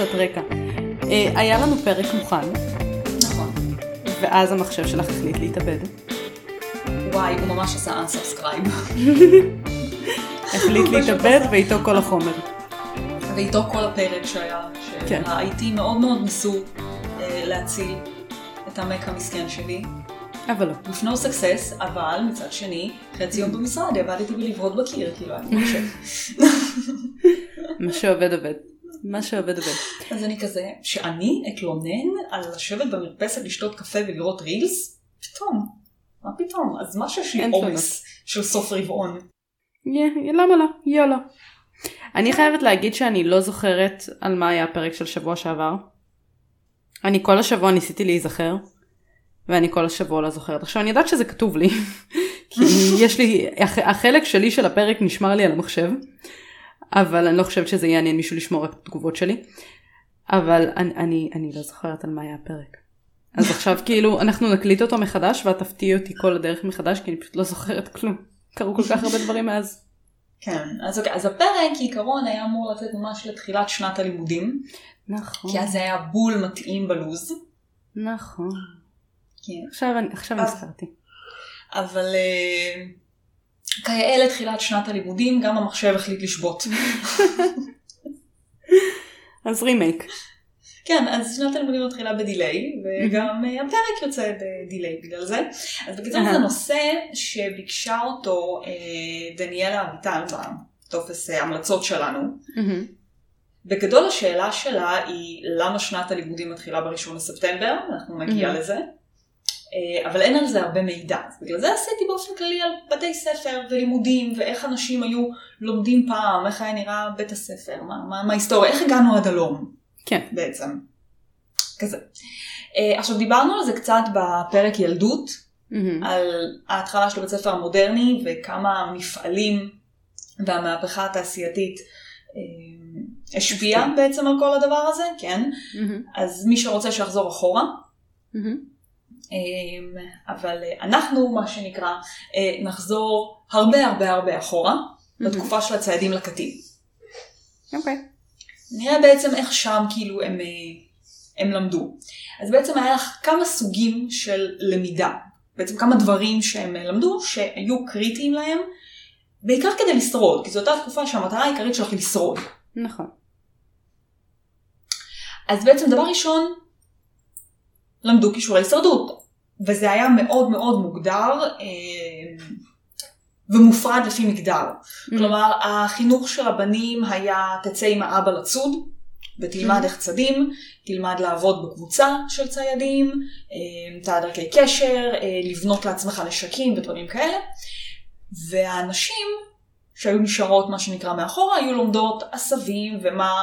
קצת רקע. היה לנו פרק מוכן. נכון. ואז המחשב שלך החליט להתאבד. וואי, הוא ממש עשה unsubscribe. החליט להתאבד ואיתו כל החומר. ואיתו כל הפרק שהיה, שהאיתי מאוד מאוד ניסו להציל את המק המסכן שלי. אבל לא. לפני סקסס, אבל מצד שני, חצי יום במשרד, עבדתי בלברות בקיר, כאילו, אני חושב. מה שעובד עובד. אז אני כזה, שאני אתלונן על לשבת במרפסת לשתות קפה ולראות רילס? פתאום. מה פתאום? אז מה שיש לי עומס של סוף רבעון? למה לא? יאללה. אני חייבת להגיד שאני לא זוכרת על מה היה הפרק של שבוע שעבר. אני כל השבוע ניסיתי להיזכר. ואני כל השבוע לא זוכרת. עכשיו, אני יודעת שזה כתוב לי, כי יש לי, החלק שלי של הפרק נשמר לי על המחשב, אבל אני לא חושבת שזה יעניין מישהו לשמור רק תגובות שלי, אבל אני לא זוכרת על מה היה הפרק. אז עכשיו, כאילו, אנחנו נקליט אותו מחדש, ואת תפתיעי אותי כל הדרך מחדש, כי אני פשוט לא זוכרת כלום. קרו כל כך הרבה דברים מאז. כן, אז אוקיי, אז הפרק, עיקרון, היה אמור לתת ממש לתחילת שנת הלימודים. נכון. כי אז היה בול מתאים בלוז. נכון. עכשיו נזכרתי. אבל כיאה לתחילת שנת הלימודים, גם המחשב החליט לשבות. אז רימייק. כן, אז שנת הלימודים מתחילה בדיליי, וגם הפרק יוצא בדיליי בגלל זה. אז בקיצור זה נושא שביקשה אותו דניאלה אביטל בטופס המלצות שלנו. בגדול השאלה שלה היא למה שנת הלימודים מתחילה בראשון לספטמבר, אנחנו מגיע לזה. אבל אין על זה הרבה מידע. בגלל זה עשיתי באופן כללי על בתי ספר ולימודים, ואיך אנשים היו לומדים פעם, איך היה נראה בית הספר, מה ההיסטוריה, איך הגענו עד הלום. כן. בעצם. כזה. עכשיו, דיברנו על זה קצת בפרק ילדות, על ההתחלה של בית הספר המודרני, וכמה המפעלים והמהפכה התעשייתית השפיעה בעצם על כל הדבר הזה, כן. אז מי שרוצה שיחזור אחורה. אבל אנחנו, מה שנקרא, נחזור הרבה הרבה הרבה אחורה, בתקופה של הצעדים לקטין. אוקיי. נראה בעצם איך שם כאילו הם למדו. אז בעצם היה כמה סוגים של למידה, בעצם כמה דברים שהם למדו שהיו קריטיים להם, בעיקר כדי לשרוד, כי זו אותה תקופה שהמטרה העיקרית שלך היא לשרוד. נכון. אז בעצם דבר ראשון, למדו כישורי הישרדות, וזה היה מאוד מאוד מוגדר ומופרד לפי מגדר. כלומר, החינוך של הבנים היה תצא עם האבא לצוד, ותלמד איך צדים, תלמד לעבוד בקבוצה של ציידים, תדרכי קשר, לבנות לעצמך נשקים ודברים כאלה. והנשים שהיו נשארות מה שנקרא מאחורה, היו לומדות עשבים ומה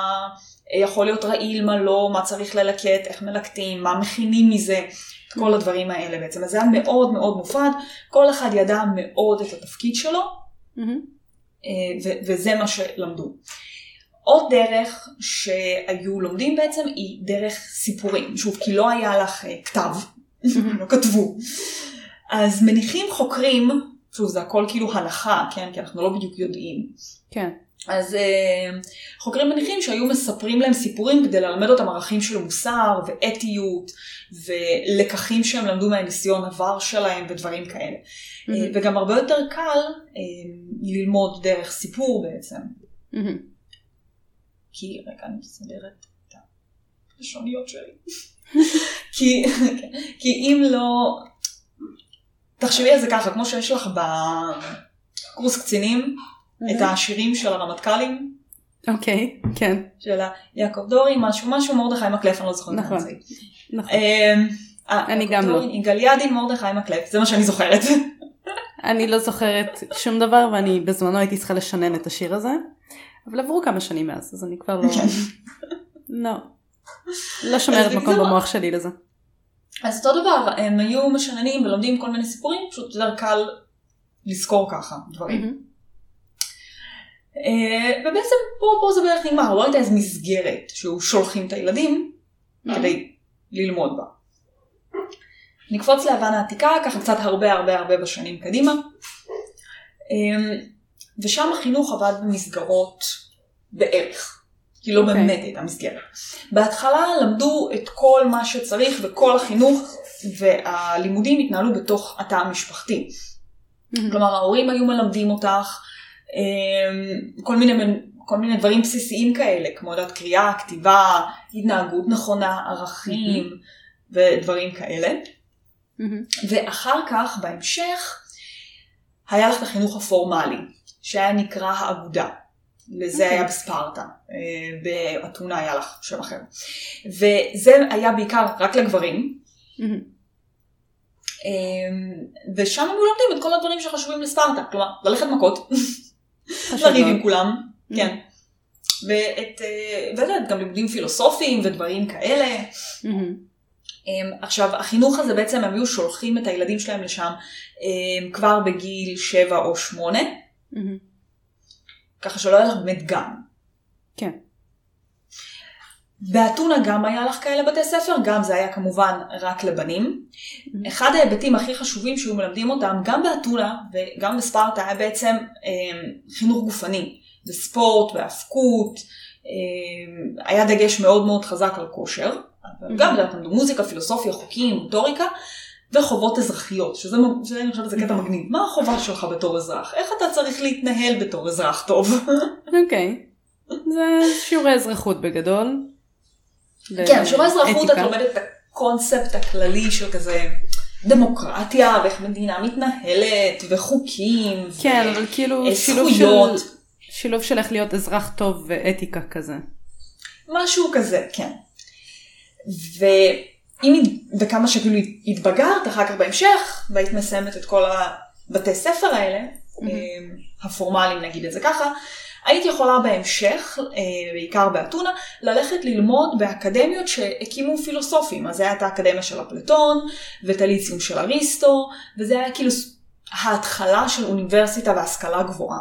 יכול להיות רעיל, מה לא, מה צריך ללקט, איך מלקטים, מה מכינים מזה, כל הדברים האלה בעצם. אז זה היה מאוד מאוד מופרד, כל אחד ידע מאוד את התפקיד שלו, וזה מה שלמדו. עוד דרך שהיו לומדים בעצם היא דרך סיפורים, שוב, כי לא היה לך כתב, לא כתבו. אז מניחים חוקרים, שוב, זה הכל כאילו הנחה, כן? כי אנחנו לא בדיוק יודעים. כן. אז חוקרים מניחים שהיו מספרים להם סיפורים כדי ללמד אותם ערכים של מוסר ואתיות ולקחים שהם למדו מהניסיון עבר שלהם ודברים כאלה. וגם הרבה יותר קל ללמוד דרך סיפור בעצם. כי רגע אני מסדרת את השוניות שלי. כי אם לא, תחשבי על זה ככה, כמו שיש לך בקורס קצינים, את השירים של הרמטכ"לים. אוקיי, כן. של יעקב דורי, משהו מורדכי מקלף, אני לא זוכרת. נכון, נכון. אני גם לא. גליאדין מורדכי מקלף, זה מה שאני זוכרת. אני לא זוכרת שום דבר, ואני בזמנו הייתי צריכה לשנן את השיר הזה, אבל עברו כמה שנים מאז, אז אני כבר לא... לא. לא שומרת מקום במוח שלי לזה. אז אותו דבר, הם היו משננים ולומדים כל מיני סיפורים, פשוט יותר קל לזכור ככה דברים. ובעצם פה זה בערך נגמר, לא הייתה איזו מסגרת שהוא שולחים את הילדים כדי ללמוד בה. נקפוץ ליוון העתיקה, ככה קצת הרבה הרבה הרבה בשנים קדימה, ושם החינוך עבד במסגרות בערך, כי לא באמת הייתה מסגרת. בהתחלה למדו את כל מה שצריך וכל החינוך והלימודים התנהלו בתוך התא המשפחתי. כלומר, ההורים היו מלמדים אותך כל מיני דברים בסיסיים כאלה, כמו דעת קריאה, כתיבה, התנהגות נכונה, ערכים ודברים כאלה. ואחר כך, בהמשך, היה לך החינוך הפורמלי, שהיה נקרא האגודה. לזה היה בספרטה, באתונה היה לך שם אחר. וזה היה בעיקר רק לגברים. ושם הם לומדים את כל הדברים שחשובים לספרטה, כלומר, ללכת מכות, לריב עם כולם, כן. וגם לימודים פילוסופיים ודברים כאלה. עכשיו, החינוך הזה בעצם הם היו שולחים את הילדים שלהם לשם כבר בגיל 7 או 8. ככה שלא היה לך באמת גן. כן. באתונה גם היה לך כאלה בתי ספר, גם זה היה כמובן רק לבנים. אחד ההיבטים הכי חשובים שהיו מלמדים אותם, גם באתונה וגם בספרטה, היה בעצם חינוך גופני. זה ספורט והפקות, היה דגש מאוד מאוד חזק על כושר, אבל גם דעת מוזיקה, פילוסופיה, חוקים, מוטוריקה, וחובות אזרחיות, שזה אני חושבת זה קטע מגניב. מה החובה שלך בתור אזרח? איך אתה צריך להתנהל בתור אזרח טוב? אוקיי. זה שיעורי אזרחות בגדול. כן, שיעורי אזרחות את לומדת את הקונספט הכללי של כזה דמוקרטיה, ואיך מדינה מתנהלת, וחוקים, כן, אבל כאילו שילוב של איך להיות אזרח טוב ואתיקה כזה. משהו כזה, כן. וכמה שכאילו התבגרת, אחר כך בהמשך, והיית מסיימת את כל הבתי ספר האלה, הפורמליים נגיד את זה ככה, היית יכולה בהמשך, בעיקר באתונה, ללכת ללמוד באקדמיות שהקימו פילוסופים. אז זה היה את האקדמיה של אפלטון, ואת הליציום של אריסטו, וזה היה כאילו ההתחלה של אוניברסיטה והשכלה גבוהה.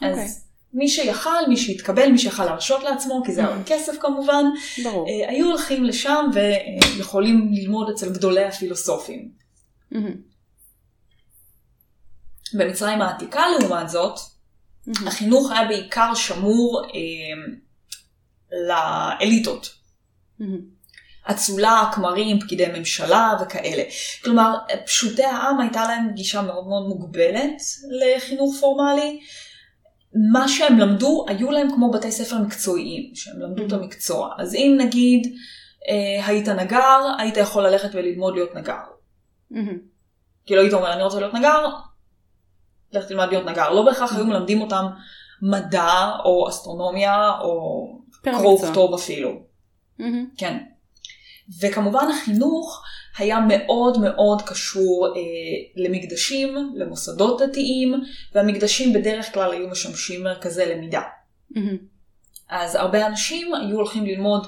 אז מי שיכל, מי שהתקבל, מי שיכל להרשות לעצמו, כי זה היה כסף כמובן, היו הולכים לשם ויכולים ללמוד אצל גדולי הפילוסופים. במצרים העתיקה, לעומת זאת, החינוך היה בעיקר שמור לאליטות. אצולה, כמרים, פקידי ממשלה וכאלה. כלומר, פשוטי העם הייתה להם גישה מאוד מאוד מוגבלת לחינוך פורמלי. מה שהם למדו, היו להם כמו בתי ספר מקצועיים, שהם למדו את המקצוע. אז אם נגיד, היית נגר, היית יכול ללכת וללמוד להיות נגר. כי לא היית אומר, אני רוצה להיות נגר, לך תלמד להיות נגר. לא בהכרח היו מלמדים אותם מדע, או אסטרונומיה, או קרוא וכתוב אפילו. כן. וכמובן החינוך היה מאוד מאוד קשור למקדשים, למוסדות דתיים, והמקדשים בדרך כלל היו משמשים מרכזי למידה. אז הרבה אנשים היו הולכים ללמוד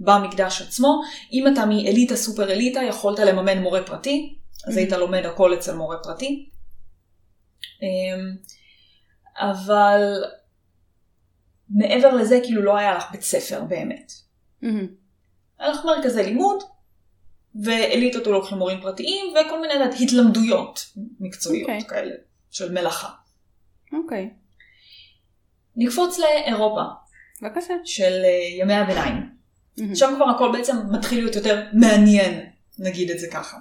במקדש עצמו. אם אתה מאליטה סופר אליטה, יכולת לממן מורה פרטי, אז היית לומד הכל אצל מורה פרטי. אבל מעבר לזה כאילו לא היה לך בית ספר באמת. היה לך מרכזי לימוד, ואליטות הוא לוקחים מורים פרטיים, וכל מיני התלמדויות מקצועיות כאלה, של מלאכה. אוקיי. נקפוץ לאירופה. בבקשה. של ימי הביניים. שם כבר הכל בעצם מתחיל להיות יותר מעניין, נגיד את זה ככה.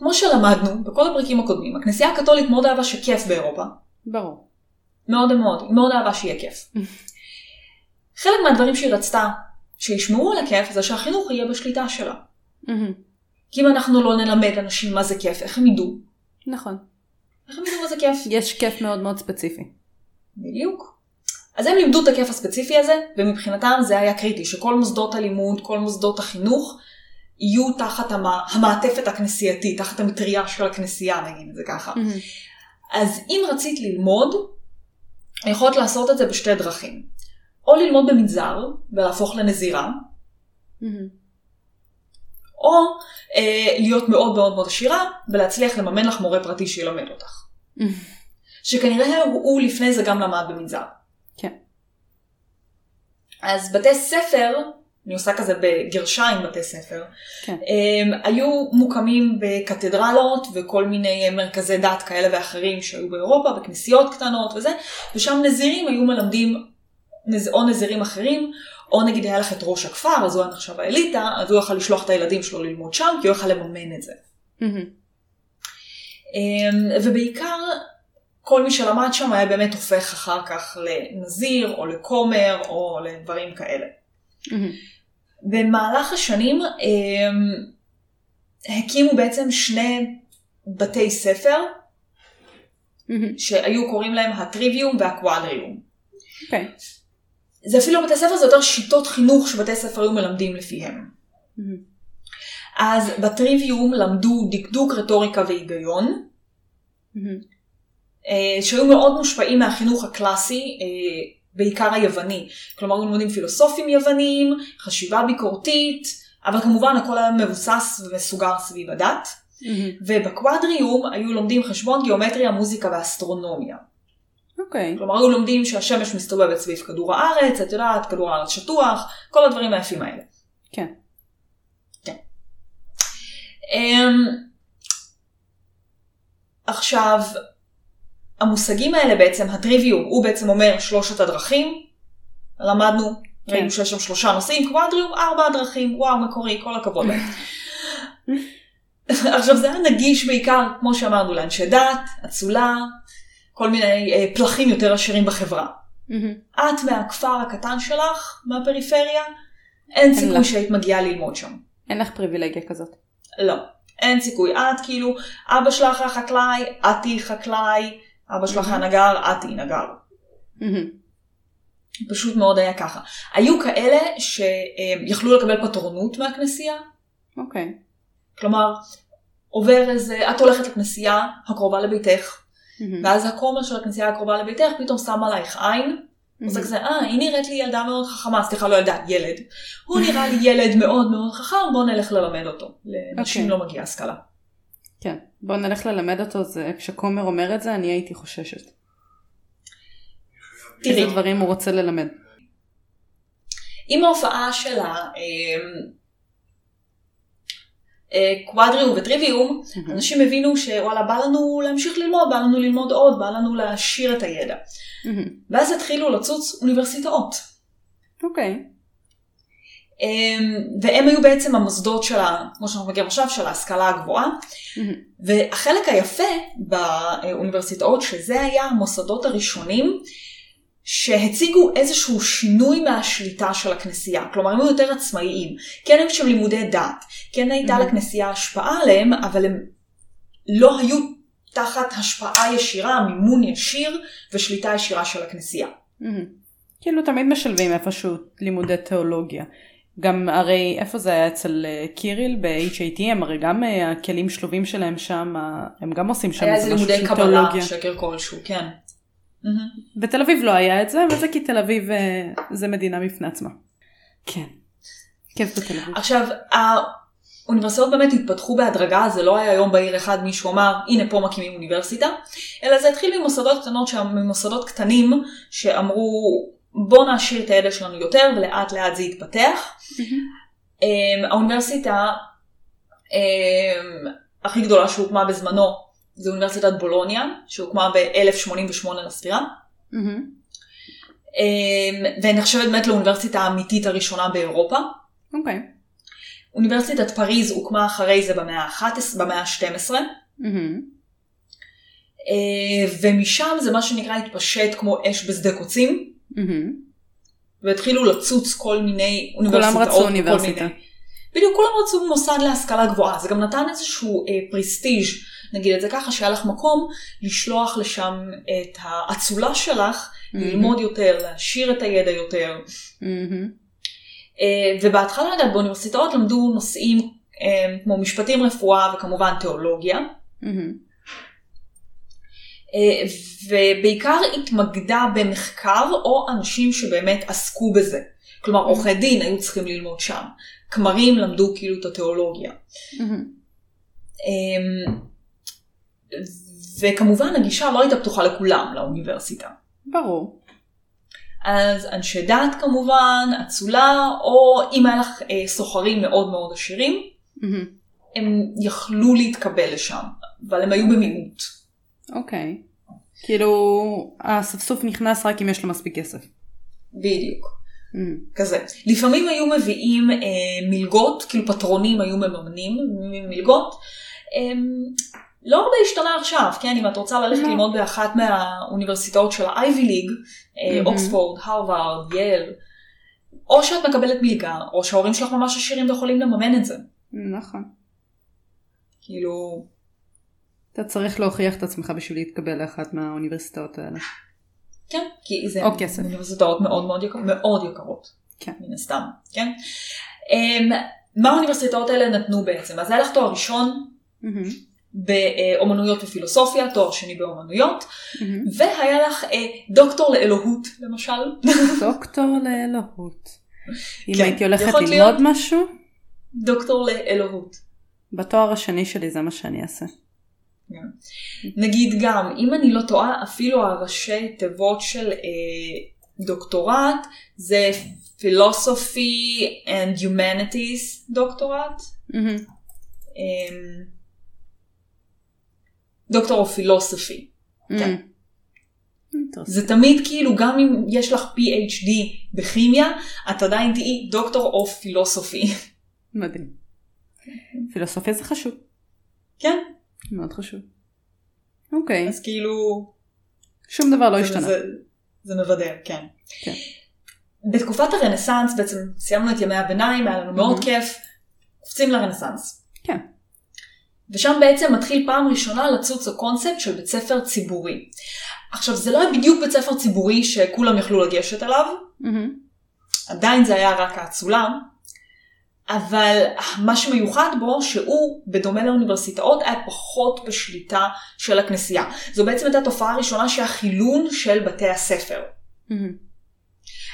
כמו שלמדנו, בכל הפרקים הקודמים, הכנסייה הקתולית מאוד אהבה שכיף באירופה. ברור. מאוד מאוד, מאוד אהבה שיהיה כיף. חלק מהדברים שהיא רצתה, שישמעו על הכיף, זה שהחינוך יהיה בשליטה שלה. כי אם אנחנו לא נלמד אנשים מה זה כיף, איך הם ידעו? נכון. איך הם ידעו מה זה כיף? יש כיף מאוד מאוד ספציפי. בדיוק. אז הם לימדו את הכיף הספציפי הזה, ומבחינתם זה היה קריטי, שכל מוסדות הלימוד, כל מוסדות החינוך, יהיו תחת המעטפת הכנסייתית, תחת המטריה של הכנסייה, נגיד את זה ככה. אז אם רצית ללמוד, יכולת לעשות את זה בשתי דרכים. או ללמוד במנזר, ולהפוך לנזירה, או להיות מאוד מאוד מאוד עשירה, ולהצליח לממן לך מורה פרטי שילמד אותך. שכנראה הוא לפני זה גם למד במנזר. כן. אז בתי ספר אני עושה כזה בגרשיים בתי ספר, כן. היו מוקמים בקתדרלות וכל מיני מרכזי דת כאלה ואחרים שהיו באירופה, בכנסיות קטנות וזה, ושם נזירים היו מלמדים או נזירים אחרים, או נגיד היה לך את ראש הכפר, אז הוא היה נחשב האליטה, אז הוא יכל לשלוח את הילדים שלו ללמוד שם, כי הוא יכל לממן את זה. ובעיקר, כל מי שלמד שם היה באמת הופך אחר כך לנזיר, או לכומר, או לדברים כאלה. במהלך השנים, הקימו בעצם שני בתי ספר, שהיו קוראים להם הטריוויום והקואדריום. אוקיי. זה אפילו בתי ספר, זה יותר שיטות חינוך שבתי ספר היו מלמדים לפיהם. אז בטריוויום למדו דקדוק, רטוריקה והיגיון, שהיו מאוד מושפעים מהחינוך הקלאסי, בעיקר היווני. כלומר, לומדים פילוסופים יוונים, חשיבה ביקורתית, אבל כמובן הכל היה מבוסס ומסוגר סביב הדת. ובקואדריום היו לומדים חשבון, גיאומטריה, מוזיקה ואסטרונומיה. Okay. כלומר, היו לומדים שהשמש מסתובבת סביב כדור הארץ, את יודעת, כדור הארץ שטוח, כל הדברים היפים האלה. כן. כן. עכשיו, המושגים האלה בעצם, הטריוויום, הוא בעצם אומר 3 הדרכים, למדנו, כן. ראינו שיש שם 3 נושאים, קואדריום, 4 הדרכים, וואו, מקורי, כל הכבוד. עכשיו, זה היה נגיש בעיקר, כמו שאמרנו, לאנשי דת, אצולה, כל מיני פלחים יותר עשירים בחברה. את מהכפר הקטן שלך, מהפריפריה, אין סיכוי שהיית מגיעה ללמוד שם. אין לך פריבילגיה כזאת. לא, אין סיכוי. את כאילו, אבא שלך החקלאי, את תהי חקלאי, אבא שלך הנגר, את תהי נגר. פשוט מאוד היה ככה. היו כאלה שיכלו לקבל פטרונות מהכנסייה. אוקיי. כלומר, עובר איזה, את הולכת לכנסייה הקרובה לביתך, ואז הקומר של הכנסייה הקרובה לביתך פתאום שם עלייך עין, עושה כזה, היא נראית לי ילדה מאוד חכמה, סליחה, לא ילדה, ילד. הוא נראה לי ילד מאוד מאוד חכם, בוא נלך ללמד אותו. לנשים לא מגיעה השכלה. כן, בוא נלך ללמד אותו, כשקומר אומר את זה, אני הייתי חוששת. תראי. איזה דברים הוא רוצה ללמד. עם ההופעה שלה, קואדריום וטריוויום, אנשים הבינו שוואלה, בא לנו להמשיך ללמוד, בא לנו ללמוד עוד, בא לנו להשאיר את הידע. ואז התחילו לצוץ אוניברסיטאות. אוקיי. והם היו בעצם המוסדות של, כמו שאנחנו מכירים עכשיו, של ההשכלה הגבוהה. והחלק היפה באוניברסיטאות, שזה היה המוסדות הראשונים, שהציגו איזשהו שינוי מהשליטה של הכנסייה. כלומר, הם היו יותר עצמאיים. כן, הם של לימודי דת. כן, הייתה לכנסייה השפעה עליהם, אבל הם לא היו תחת השפעה ישירה, מימון ישיר ושליטה ישירה של הכנסייה. כאילו, תמיד משלבים איפשהו לימודי תיאולוגיה. גם הרי, איפה זה היה אצל קיריל ב-HAT, הם הרי גם הכלים שלובים שלהם שם, הם גם עושים שם איזה משהו של תיאולוגיה. היה איזה לימודי קבלה, שקר כלשהו, כן. בתל אביב לא היה את זה, וזה כי תל אביב זה מדינה מפני עצמה. כן. כיף בתל אביב. עכשיו, האוניברסיטאות באמת התפתחו בהדרגה, זה לא היה יום בהיר אחד מישהו אמר, הנה פה מקימים אוניברסיטה, אלא זה התחיל ממוסדות קטנות, ממוסדות קטנים שאמרו, בוא נעשיר את הידע שלנו יותר, ולאט לאט זה יתפתח. האוניברסיטה הכי גדולה שהוקמה בזמנו, זו אוניברסיטת בולוניה, שהוקמה ב-1088 לספירה. ונחשבת באמת לאוניברסיטה האמיתית הראשונה באירופה. אוקיי. אוניברסיטת פריז הוקמה אחרי זה במאה ה-12. ומשם זה מה שנקרא התפשט כמו אש בשדה קוצים. והתחילו לצוץ כל מיני אוניברסיטאות. כולם רצו אוניברסיטה. בדיוק, כולם רצו מוסד להשכלה גבוהה. זה גם נתן איזשהו פרסטיג' נגיד את זה ככה, שהיה לך מקום לשלוח לשם את האצולה שלך, ללמוד יותר, להשאיר את הידע יותר. ובהתחלה נגד באוניברסיטאות למדו נושאים כמו משפטים, רפואה וכמובן תיאולוגיה. ובעיקר התמקדה במחקר או אנשים שבאמת עסקו בזה. כלומר, עורכי דין היו צריכים ללמוד שם. כמרים למדו כאילו את התיאולוגיה. וכמובן הגישה לא הייתה פתוחה לכולם לאוניברסיטה. ברור. אז אנשי דת כמובן, אצולה, או אם היה לך סוחרים מאוד מאוד עשירים, הם יכלו להתקבל לשם, אבל הם היו במיעוט. אוקיי. כאילו, הספסוף נכנס רק אם יש לו מספיק כסף. בדיוק. כזה. לפעמים היו מביאים מלגות, כאילו פטרונים היו מממנים מלגות. לא הרבה השתנה עכשיו, כן? אם את רוצה ללכת ללמוד באחת מהאוניברסיטאות של האייבי ליג, אוקספורד, הרווארד, יל, או שאת מקבלת מלגה, או שההורים שלך ממש עשירים ויכולים לממן את זה. נכון. כאילו... אתה צריך להוכיח את עצמך בשביל להתקבל לאחת מהאוניברסיטאות האלה. כן, כי זה אוניברסיטאות מאוד מאוד יקרות. כן. מן הסתם, כן? מה האוניברסיטאות האלה נתנו בעצם? אז היה לך תואר ראשון, באומנויות ופילוסופיה, תואר שני באומנויות, והיה לך דוקטור לאלוהות, למשל. דוקטור לאלוהות. אם הייתי הולכת ללמוד משהו? דוקטור לאלוהות. בתואר השני שלי זה מה שאני אעשה. נגיד גם, אם אני לא טועה, אפילו הראשי תיבות של דוקטורט, זה Philosophy and Humanities דוקטורט. דוקטור אוף פילוסופי. זה תמיד כאילו, גם אם יש לך PhD בכימיה, את עדיין תהיי דוקטור אוף פילוסופי. מדהים. פילוסופיה זה חשוב. כן. מאוד חשוב. אוקיי. אז כאילו... שום דבר לא השתנה. זה מבדר, כן. כן. בתקופת הרנסנס, בעצם סיימנו את ימי הביניים, היה לנו מאוד כיף, קופצים לרנסנס. כן. ושם בעצם מתחיל פעם ראשונה לצוץ הקונספט של בית ספר ציבורי. עכשיו, זה לא היה בדיוק בית ספר ציבורי שכולם יכלו לגשת עליו, עדיין זה היה רק האצולה, אבל מה שמיוחד בו, שהוא בדומה לאוניברסיטאות, היה פחות בשליטה של הכנסייה. זו בעצם הייתה תופעה הראשונה שהחילון של בתי הספר.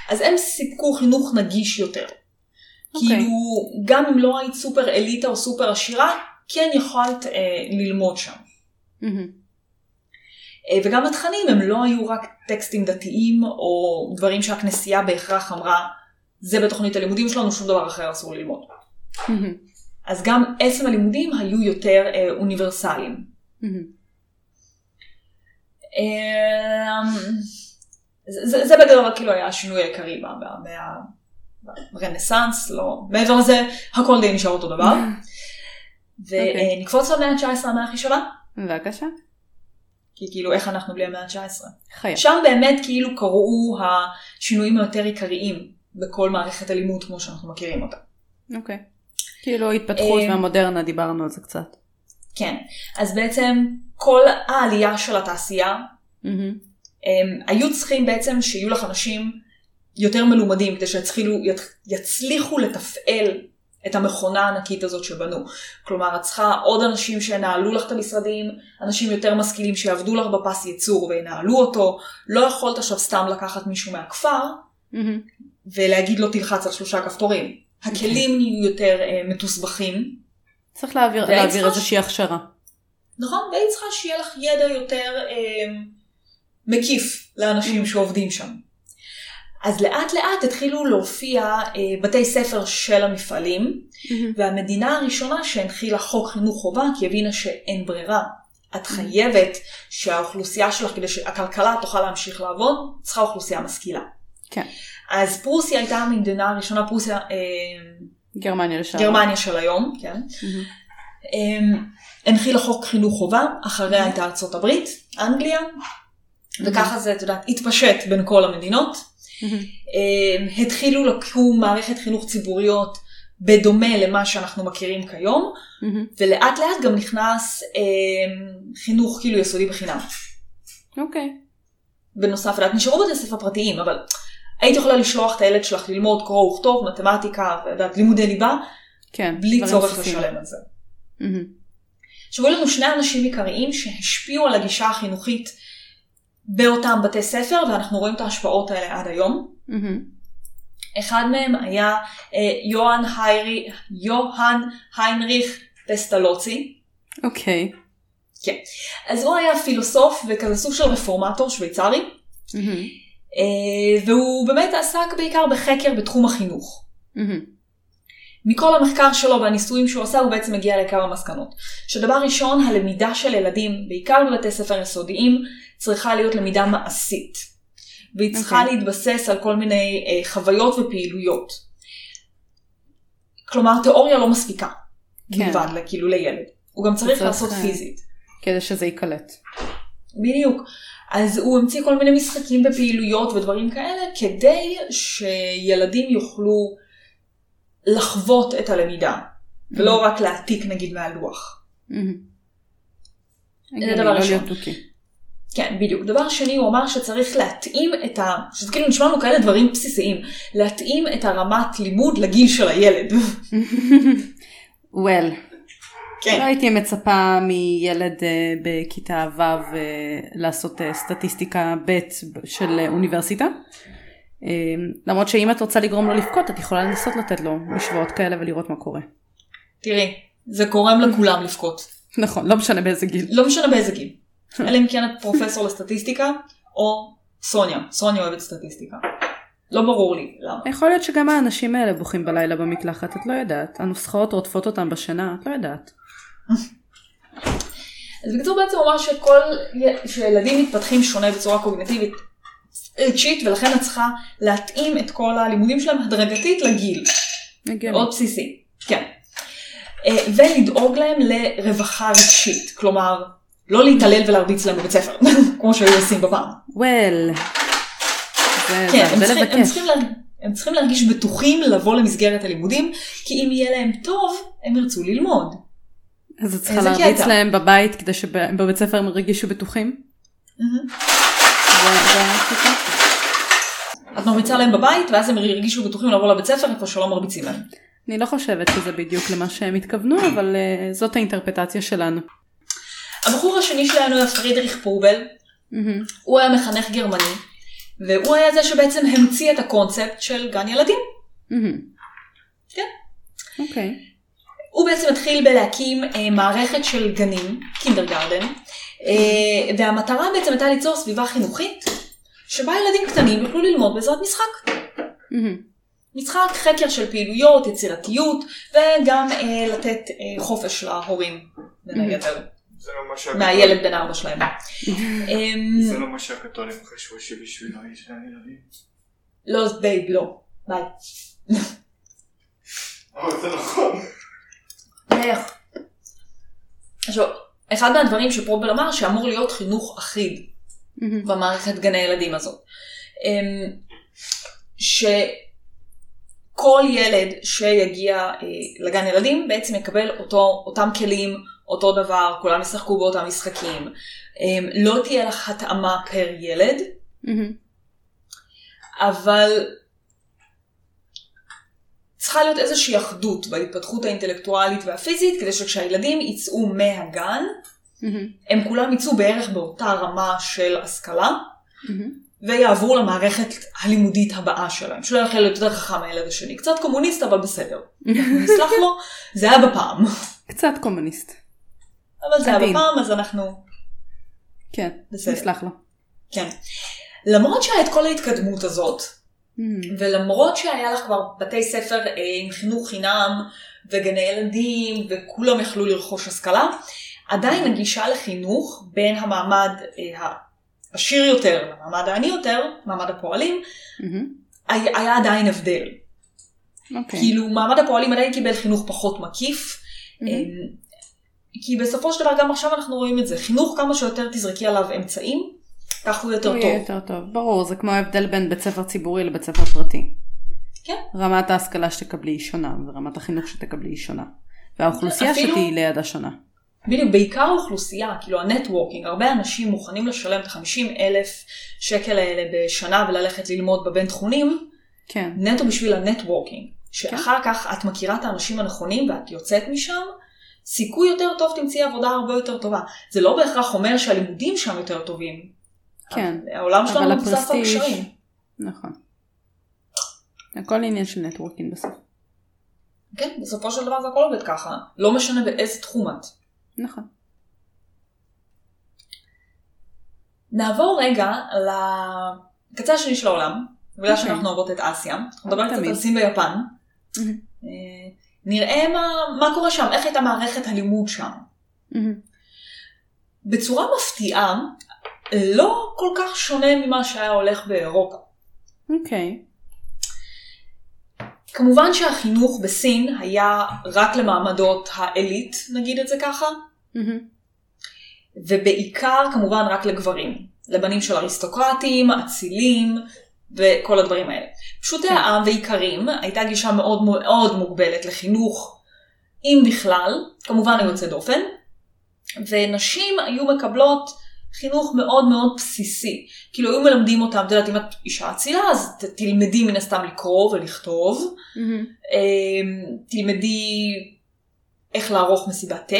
אז הם סיפקו חינוך נגיש יותר. כאילו, גם אם לא היית סופר אליטה או סופר עשירה, כן יכולת ללמוד שם. וגם התכנים הם לא היו רק טקסטים דתיים, או דברים שהכנסייה בהכרח אמרה, זה בתוכנית הלימודים שלנו, שום דבר אחר אסור ללמוד. אז גם עצם הלימודים היו יותר אוניברסליים. זה בגלל כאילו היה השינוי העיקרי ברנסנס, לא... מעבר לזה, הכל די נשאר אותו דבר. ונקפוץ למאה ה-19 המאה הכי שווה. בבקשה. כי כאילו איך אנחנו בלי המאה ה-19. חייב. שם באמת כאילו קראו השינויים היותר עיקריים בכל מערכת הלימוד כמו שאנחנו מכירים אותה. אוקיי. כאילו התפתחות מהמודרנה, דיברנו על זה קצת. כן. אז בעצם כל העלייה של התעשייה, היו צריכים בעצם שיהיו לך אנשים יותר מלומדים כדי שיצליחו לתפעל את המכונה הענקית הזאת שבנו. כלומר, את צריכה עוד אנשים שנעלו לך את המשרדים, אנשים יותר משכילים שיעבדו לך בפס ייצור וינעלו אותו. לא יכולת עכשיו סתם לקחת מישהו מהכפר, ולהגיד לו תלחץ על 3 כפתורים. הכלים נהיו יותר מתוסבכים. צריך להעביר איזושהי הכשרה. נכון, והיא צריכה שיהיה לך ידע יותר מקיף לאנשים שעובדים שם. אז לאט לאט התחילו להופיע בתי ספר של המפעלים, והמדינה הראשונה שהנחילה חוק חינוך חובה, כי הבינה שאין ברירה. את חייבת שהאוכלוסייה שלך, כדי שהכלכלה תוכל להמשיך לעבוד, צריכה אוכלוסייה משכילה. כן. אז פרוסיה הייתה המדינה הראשונה, פרוסיה... גרמניה לשם. גרמניה של היום, כן. הנחילה חוק חינוך חובה, אחריה הייתה ארצות הברית, אנגליה, וככה זה, תדעת, התפשט בין כל המדינות. התחילו לקום מערכת חינוך ציבוריות בדומה למה שאנחנו מכירים כיום, ולאט לאט גם נכנס חינוך כאילו יסודי בחינם. אוקיי. בנוסף, לאט נשארו בתי ספר פרטיים, אבל היית יכולה לשלוח את הילד שלך ללמוד קרוא וכתוב, מתמטיקה, לימודי ליבה, בלי צורך לשלם על זה. שבו לנו שני אנשים עיקריים שהשפיעו על הגישה החינוכית באותם בתי ספר, ואנחנו רואים את ההשפעות האלה עד היום. אחד מהם היה יוהן היינריך פסטלוצי. אוקיי. כן. אז הוא היה פילוסוף וכזה סוג של רפורמטור שוויצרי, והוא באמת עסק בעיקר בחקר בתחום החינוך. מכל המחקר שלו והניסויים שהוא עשה, הוא בעצם הגיע לכמה מסקנות. שדבר ראשון, הלמידה של ילדים, בעיקר בבתי ספר יסודיים, צריכה להיות למידה מעשית. והיא צריכה להתבסס על כל מיני חוויות ופעילויות. כלומר, תיאוריה לא מספיקה. בלבד, כאילו לילד. הוא גם צריך לעשות פיזית. כדי שזה ייקלט. בדיוק. אז הוא המציא כל מיני משחקים בפעילויות ודברים כאלה, כדי שילדים יוכלו לחוות את הלמידה, ולא רק להעתיק נגיד מהלוח. זה דבר ראשון. כן, בדיוק. דבר שני, הוא אמר שצריך להתאים את ה... שזה כאילו נשמע לנו כאלה דברים בסיסיים. להתאים את הרמת לימוד לגיל של הילד. לא הייתי מצפה מילד בכיתה ו' לעשות סטטיסטיקה ב' של אוניברסיטה. למרות שאם את רוצה לגרום לו לפקוט, את יכולה לנסות לתת לו משוואות כאלה ולראות מה קורה. תראי, זה גורם לכולם לפקוט. נכון, לא משנה באיזה גיל. לא משנה באיזה גיל. אלא אם כן את פרופסור לסטטיסטיקה, או סוניה. סוניה אוהבת סטטיסטיקה. לא ברור לי, למה? יכול להיות שגם האנשים האלה בוכים בלילה במקלחת, את לא יודעת. הנוסחאות רודפות אותם בשינה, את לא יודעת. אז בקצור בעצם הוא אומר שילדים מתפתחים שונה בצורה קוגניטיבית רגשית, ולכן את צריכה להתאים את כל הלימודים שלהם הדרגתית לגיל. מאוד בסיסי. כן. ולדאוג להם לרווחה רגשית. כלומר, לא להתעלל ולהרביץ להם בבית ספר, כמו שהיו עושים בפעם. כן, הם צריכים להרגיש בטוחים לבוא למסגרת הלימודים, כי אם יהיה להם טוב, הם ירצו ללמוד. אז את צריכה להרביץ להם בבית, כדי שבבית ספר הם ירגישו בטוחים? את מרביצה להם בבית, ואז הם ירגישו בטוחים לבוא לבית ספר, כבר שלא מרביצים להם. אני לא חושבת שזה בדיוק למה שהם התכוונו, אבל זאת האינטרפטציה שלנו. הבחור השני שלנו היה פרידריך פרבל, הוא היה מחנך גרמני, והוא היה זה שבעצם המציא את הקונספט של גן ילדים. כן. אוקיי. הוא בעצם התחיל בלהקים מערכת של גנים, קינדרגרדן, והמטרה בעצם הייתה ליצור סביבה חינוכית, שבה ילדים קטנים יוכלו ללמוד בעזרת משחק. משחק, חקר של פעילויות, יצירתיות, וגם לתת חופש להורים, לנגדל. מהילד בן 4 שלהם. זה לא מה שהקתולים חשבו שבשבילו יש גן ילדים? לא, בייב, לא. ביי. זה נכון. איך? עכשיו, אחד מהדברים שפרובל אמר שאמור להיות חינוך אחיד במערכת גני הילדים הזאת. שכל ילד שיגיע לגן ילדים בעצם יקבל אותם כלים, אותו דבר, כולם ישחקו באותם משחקים. לא תהיה לך התאמה פר ילד, אבל צריכה להיות איזושהי אחדות בהתפתחות האינטלקטואלית והפיזית, כדי שכשהילדים יצאו מהגן, הם כולם יצאו בערך באותה רמה של השכלה, ויעברו למערכת הלימודית הבאה שלהם. שלא יוכל להיות יותר חכם הילד השני. קצת קומוניסט, אבל בסדר. נסלח לו, זה היה בפעם. קצת קומוניסט. אבל זה היה בפעם, אז אנחנו... כן, נסלח לו. כן. למרות שהיה את כל ההתקדמות הזאת, ולמרות שהיה לך כבר בתי ספר עם חינוך חינם וגני ילדים וכולם יכלו לרכוש השכלה, עדיין הגישה לחינוך בין המעמד העשיר יותר למעמד העני יותר, מעמד הפועלים, היה עדיין הבדל. כאילו מעמד הפועלים עדיין קיבל חינוך פחות מקיף, כי בסופו של דבר גם עכשיו אנחנו רואים את זה, חינוך כמה שיותר תזרקי עליו אמצעים, כך הוא יותר טוב. הוא יהיה יותר טוב, ברור. זה כמו ההבדל בין בית ספר ציבורי לבית ספר פרטי. כן. רמת ההשכלה שתקבלי היא שונה, ורמת החינוך שתקבלי היא שונה. והאוכלוסייה שתהי לידה שונה. בדיוק, בעיקר האוכלוסייה, כאילו הנטוורקינג, הרבה אנשים מוכנים לשלם את 50,000 שקל האלה בשנה וללכת ללמוד בבין תחונים. כן. נטו בשביל הנטוורקינג. שאחר כך את מכירה את האנשים הנכונים ואת יוצאת משם, סיכוי יותר טוב תמציא עבודה הרבה יותר טובה. זה לא בהכרח אומר שהלימודים שם יותר טובים. כן, העולם שלנו מבוסס על קשרים. נכון. הכל עניין של נטוורקינג בסוף. כן, בסופו של דבר זה הכל עובד ככה. לא משנה באיזה תחום את. נכון. נעבור רגע קצה השני של העולם, בגלל שאנחנו אוהבות את אסיה, אנחנו מדברים קצת על סין ויפן, נראה מה קורה שם, איך הייתה מערכת הלימוד שם. בצורה מפתיעה, לא כל כך שונה ממה שהיה הולך באירופה. אוקיי. כמובן שהחינוך בסין היה רק למעמדות האליט, נגיד את זה ככה. ובעיקר כמובן רק לגברים. לבנים של אריסטוקרטים, אצילים וכל הדברים האלה. פשוט העם ועיקרים הייתה גישה מאוד מאוד מוגבלת לחינוך, אם בכלל, כמובן יוצא דופן. ונשים היו מקבלות חינוך מאוד מאוד בסיסי. כאילו היו מלמדים אותם, אתה יודעת, אם את אישה אצילה, אז תלמדי מן הסתם לקרוא ולכתוב. תלמדי איך לערוך מסיבת תה.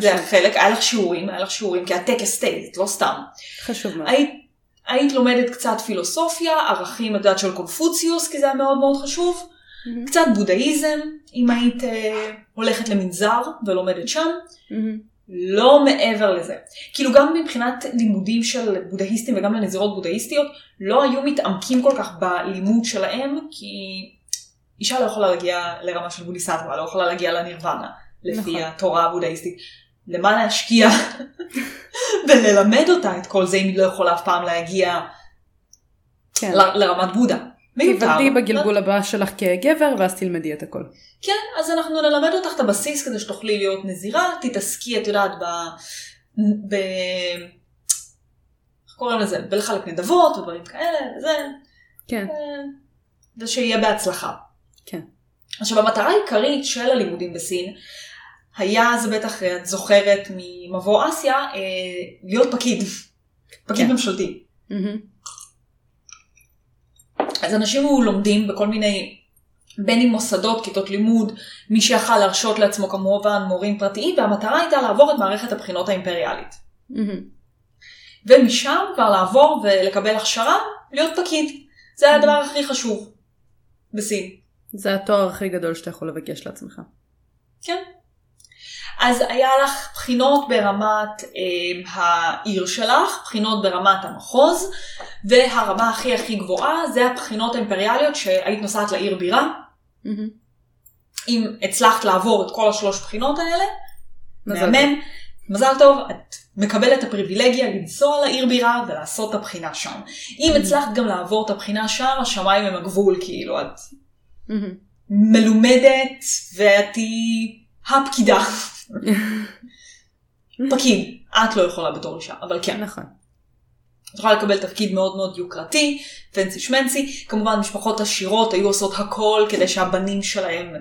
זה החלק, היה לך שיעורים, כי הטקס תה, זה לא סתם. חשוב מאוד. היית לומדת קצת פילוסופיה, ערכים, את יודעת, של קונפוציוס, כי זה היה מאוד מאוד חשוב. קצת בודהיזם, אם היית הולכת למנזר ולומדת שם. לא מעבר לזה. כאילו גם מבחינת לימודים של בודהיסטים וגם לנזירות בודהיסטיות, לא היו מתעמקים כל כך בלימוד שלהם, כי אישה לא יכולה להגיע לרמה של בודיסטווה, לא יכולה להגיע לנירוונה, לפי התורה הבודהיסטית. למה להשקיע וללמד אותה את כל זה, אם היא לא יכולה אף פעם להגיע לרמת בודה. תבדי בגלגול הבא שלך כגבר, ואז תלמדי את הכל. כן, אז אנחנו נלמד אותך את הבסיס, כדי שתוכלי להיות נזירה, תתעסקי, את יודעת, איך קוראים לזה? בלחלק נדבות, ודברים כאלה, וזה. כן. זה שיהיה בהצלחה. כן. עכשיו, המטרה העיקרית של הלימודים בסין, זה בטח, את זוכרת ממבוא אסיה, להיות פקיד. פקיד ממשלתי. אז אנשים לומדים בכל מיני, בין עם מוסדות, כיתות לימוד, מי שיכל להרשות לעצמו כמובן מורים פרטיים, והמטרה הייתה לעבור את מערכת הבחינות האימפריאלית. ומשם כבר לעבור ולקבל הכשרה, להיות פקיד. זה היה הדבר הכי חשוב בסין. זה התואר הכי גדול שאתה יכול לבקש לעצמך. כן. אז היה לך בחינות ברמת העיר שלך, בחינות ברמת המחוז, והרמה הכי הכי גבוהה, זה הבחינות האימפריאליות שהיית נוסעת לעיר בירה. אם הצלחת לעבור את כל השלוש בחינות האלה, מזל טוב, את מקבלת את הפריבילגיה לנסוע לעיר בירה ולעשות את הבחינה שם. אם הצלחת גם לעבור את הבחינה שם, השמיים הם הגבול, כאילו את מלומדת ואת הפקידה. פקיד, את לא יכולה בתור אישה, אבל כן. נכון. את יכולה לקבל תפקיד מאוד מאוד יוקרתי, פנסי שמנסי. כמובן, משפחות עשירות היו עושות הכל כדי שהבנים שלהם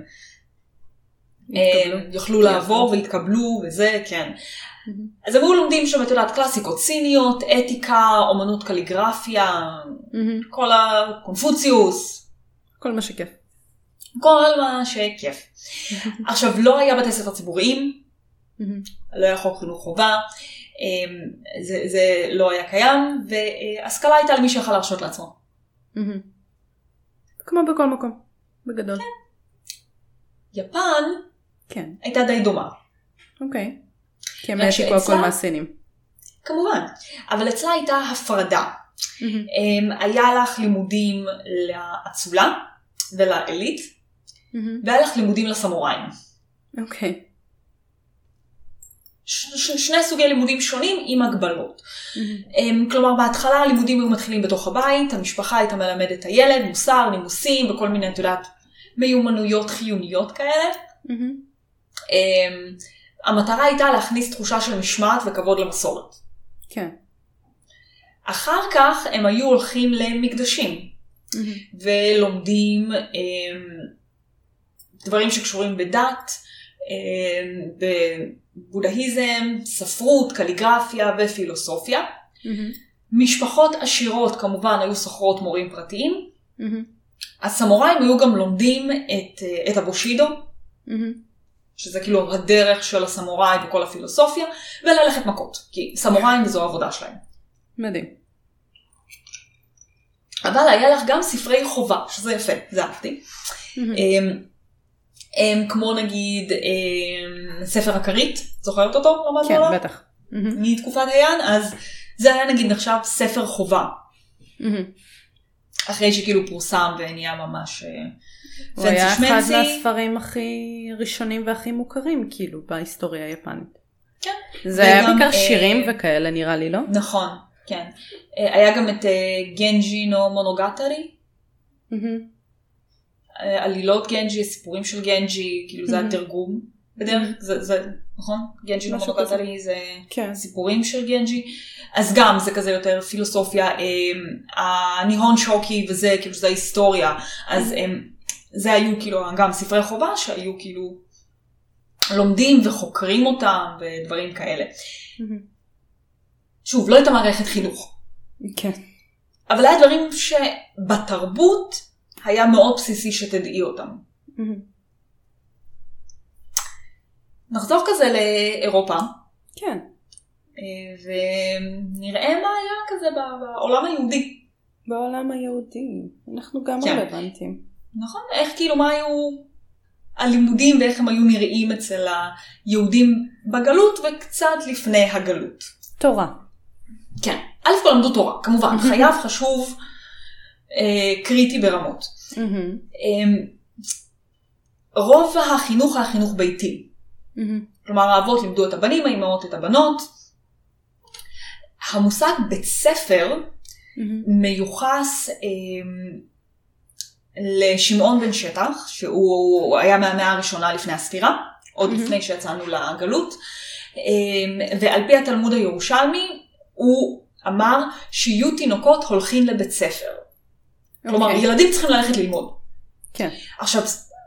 יוכלו לעבור והתקבלו וזה, כן. אז הם היו לומדים שם, את יודעת, קלאסיקות סיניות, אתיקה, אומנות קליגרפיה, כל הקונפוציוס. כל מה שכיף. כל מה שכיף. עכשיו, לא היה בתי ספר ציבוריים, לא היה חוק חינוך חובה, זה לא היה קיים, והשכלה הייתה למי שיכול להרשות לעצמו. כמו בכל מקום, בגדול. יפן הייתה די דומה. אוקיי. כי הם העתיקו הכל מהסינים. כמובן. אבל אצלה הייתה הפרדה. היה לך לימודים לאצולה ולאליט, והיה לך לימודים לסמוראים. אוקיי. שני סוגי לימודים שונים עם הגבלות. כלומר, בהתחלה הלימודים היו מתחילים בתוך הבית, המשפחה הייתה מלמדת את הילד, מוסר, נימוסים, וכל מיני, את יודעת, מיומנויות חיוניות כאלה. המטרה הייתה להכניס תחושה של משמעת וכבוד למסורת. כן. אחר כך הם היו הולכים למקדשים, ולומדים דברים שקשורים בדת, בבודהיזם, ספרות, קליגרפיה ופילוסופיה. משפחות עשירות כמובן היו שוכרות מורים פרטיים. הסמוראים היו גם לומדים את הבושידו, שזה כאילו הדרך של הסמוראי וכל הפילוסופיה, וללכת מכות, כי סמוראים זו העבודה שלהם. מדהים. אבל היה לך גם ספרי חובה, שזה יפה, זה אהבתי. כמו נגיד ספר הכרית, זוכרת אותו? כן, בטח. מתקופת היאן, אז זה היה נגיד נחשב ספר חובה. אחרי שכאילו פורסם ונהיה ממש הוא היה אחד מהספרים הכי ראשונים והכי מוכרים כאילו בהיסטוריה היפנית. כן. זה היה בעיקר שירים וכאלה נראה לי, לא? נכון, כן. היה גם את גנג'י נו מונוגטרי. עלילות גנג'י, סיפורים של גנג'י, כאילו זה התרגום. בדרך, זה, נכון? גנג'י נו מונוגטרי זה סיפורים של גנג'י. אז גם זה כזה יותר פילוסופיה, הניהון שוקי וזה, כאילו זה ההיסטוריה. אז זה היו כאילו גם ספרי חובה שהיו כאילו לומדים וחוקרים אותם ודברים כאלה. שוב, לא הייתה מערכת חינוך. כן. אבל היה דברים שבתרבות היה מאוד בסיסי שתדעי אותם. נחזור כזה לאירופה. כן. ונראה מה היה כזה בעולם היהודי. בעולם היהודי. אנחנו גם רלוונטים. נכון, איך כאילו מה היו הלימודים ואיך הם היו נראים אצל היהודים בגלות וקצת לפני הגלות. תורה. כן, א' כל למדו תורה, כמובן, חייב חשוב, קריטי ברמות. רוב החינוך היה חינוך ביתי. כלומר, האבות לימדו את הבנים, האימהות את הבנות. המושג בית ספר מיוחס לשמעון בן שטח, שהוא היה מהמאה הראשונה לפני הספירה, עוד לפני שיצאנו לגלות, ועל פי התלמוד הירושלמי, הוא אמר שיהיו תינוקות הולכים לבית ספר. כלומר, ילדים צריכים ללכת ללמוד. כן. עכשיו,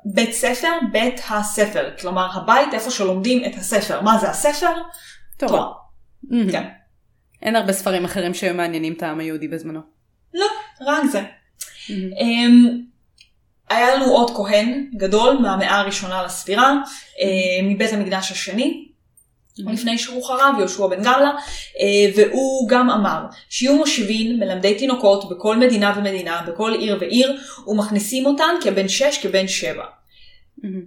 בית ספר, בית הספר. כלומר, הבית איפה שלומדים את הספר. מה זה הספר? תורה. כן. אין הרבה ספרים אחרים שמעניינים את העם היהודי בזמנו. לא, רק זה. היה לנו עוד כהן גדול מהמאה הראשונה לספירה, מבית המקדש השני, לפני שהוא חרב, יהושע בן גמלה, והוא גם אמר שיהיו מושיבים מלמדי תינוקות בכל מדינה ומדינה, בכל עיר ועיר, ומכניסים אותן כבן 6 כבן 7.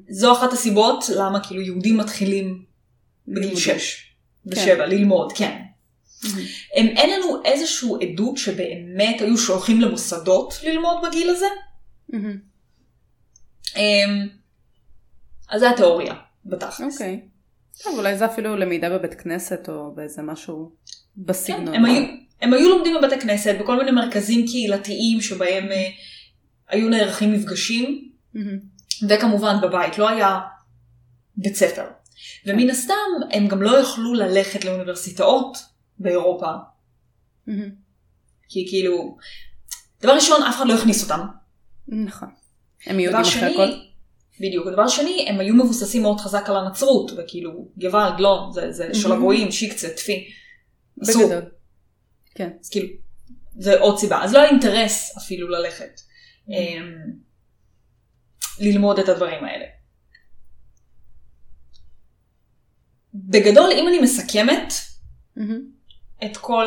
זו אחת הסיבות למה כאילו יהודים מתחילים בגיל 6 ו7 ללמוד, כן. אין לנו איזשהו עדות שבאמת היו שולחים למוסדות ללמוד בגיל הזה. אז זה התיאוריה, בתכלס. אוקיי. טוב, אולי זה אפילו למידה בבית כנסת או באיזה משהו בסגנון. הם היו לומדים בבית הכנסת בכל מיני מרכזים קהילתיים שבהם היו נערכים מפגשים, וכמובן בבית, לא היה בית ספר. ומן הסתם הם גם לא יכלו ללכת לאוניברסיטאות באירופה. כי כאילו, דבר ראשון, אף אחד לא הכניס אותם. נכון. הם יהודים אחרי הכל. בדיוק. הדבר שני, הם היו מבוססים מאוד חזק על הנצרות, וכאילו, גבד, לא, זה של הגויים, שיקצה, תפי. בגדול. כן. אז כאילו, זה עוד סיבה. אז לא היה אינטרס אפילו ללכת, ללמוד את הדברים האלה. בגדול, אם אני מסכמת, את כל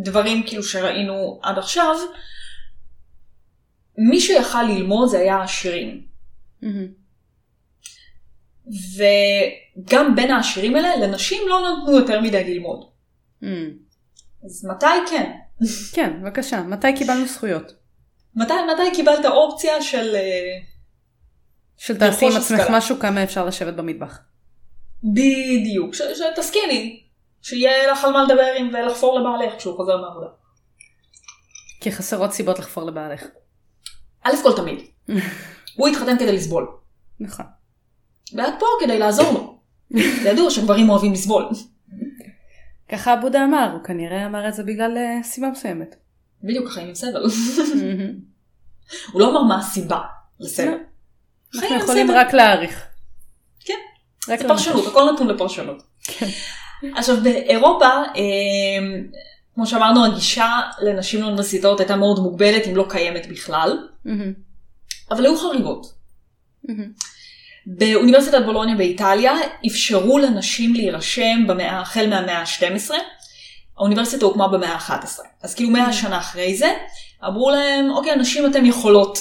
הדברים כאילו שראינו עד עכשיו, מי שיכל ללמוד זה היה העשירים. וגם בין העשירים האלה, לנשים לא נתנו יותר מדי ללמוד. אז מתי כן? כן, בבקשה. מתי קיבלנו זכויות? מתי קיבלת אופציה של תעשי עם עצמך משהו, כמה אפשר לשבת במטבח? בדיוק. שתסכיני. שיהיה לך על מה לדבר עם ולחפור לבעלך כשהוא חוזר מהעבודה. כי חסרות סיבות לחפור לבעלך. א' כל תמיד. הוא התחתן כדי לסבול. נכון. ואת פה כדי לעזור לו. לידוע שגברים אוהבים לסבול. ככה הבודה אמר, הוא כנראה אמר את זה בגלל סיבה מסוימת. בדיוק, חיים עם סבל. הוא לא אמר מה הסיבה לסבל. אנחנו יכולים רק להעריך. כן, זה פרשנות, הכל נתון לפרשנות. כן. עכשיו, באירופה, כמו שאמרנו, הגישה לנשים לאוניברסיטאות הייתה מאוד מוגבלת, אם לא קיימת בכלל, אבל היו חריגות. באוניברסיטת בולוניה באיטליה, אפשרו לנשים להירשם החל מהמאה ה-12, האוניברסיטה הוקמה במאה ה-11. אז כאילו 100 שנה אחרי זה, אמרו להם, אוקיי, נשים אתם יכולות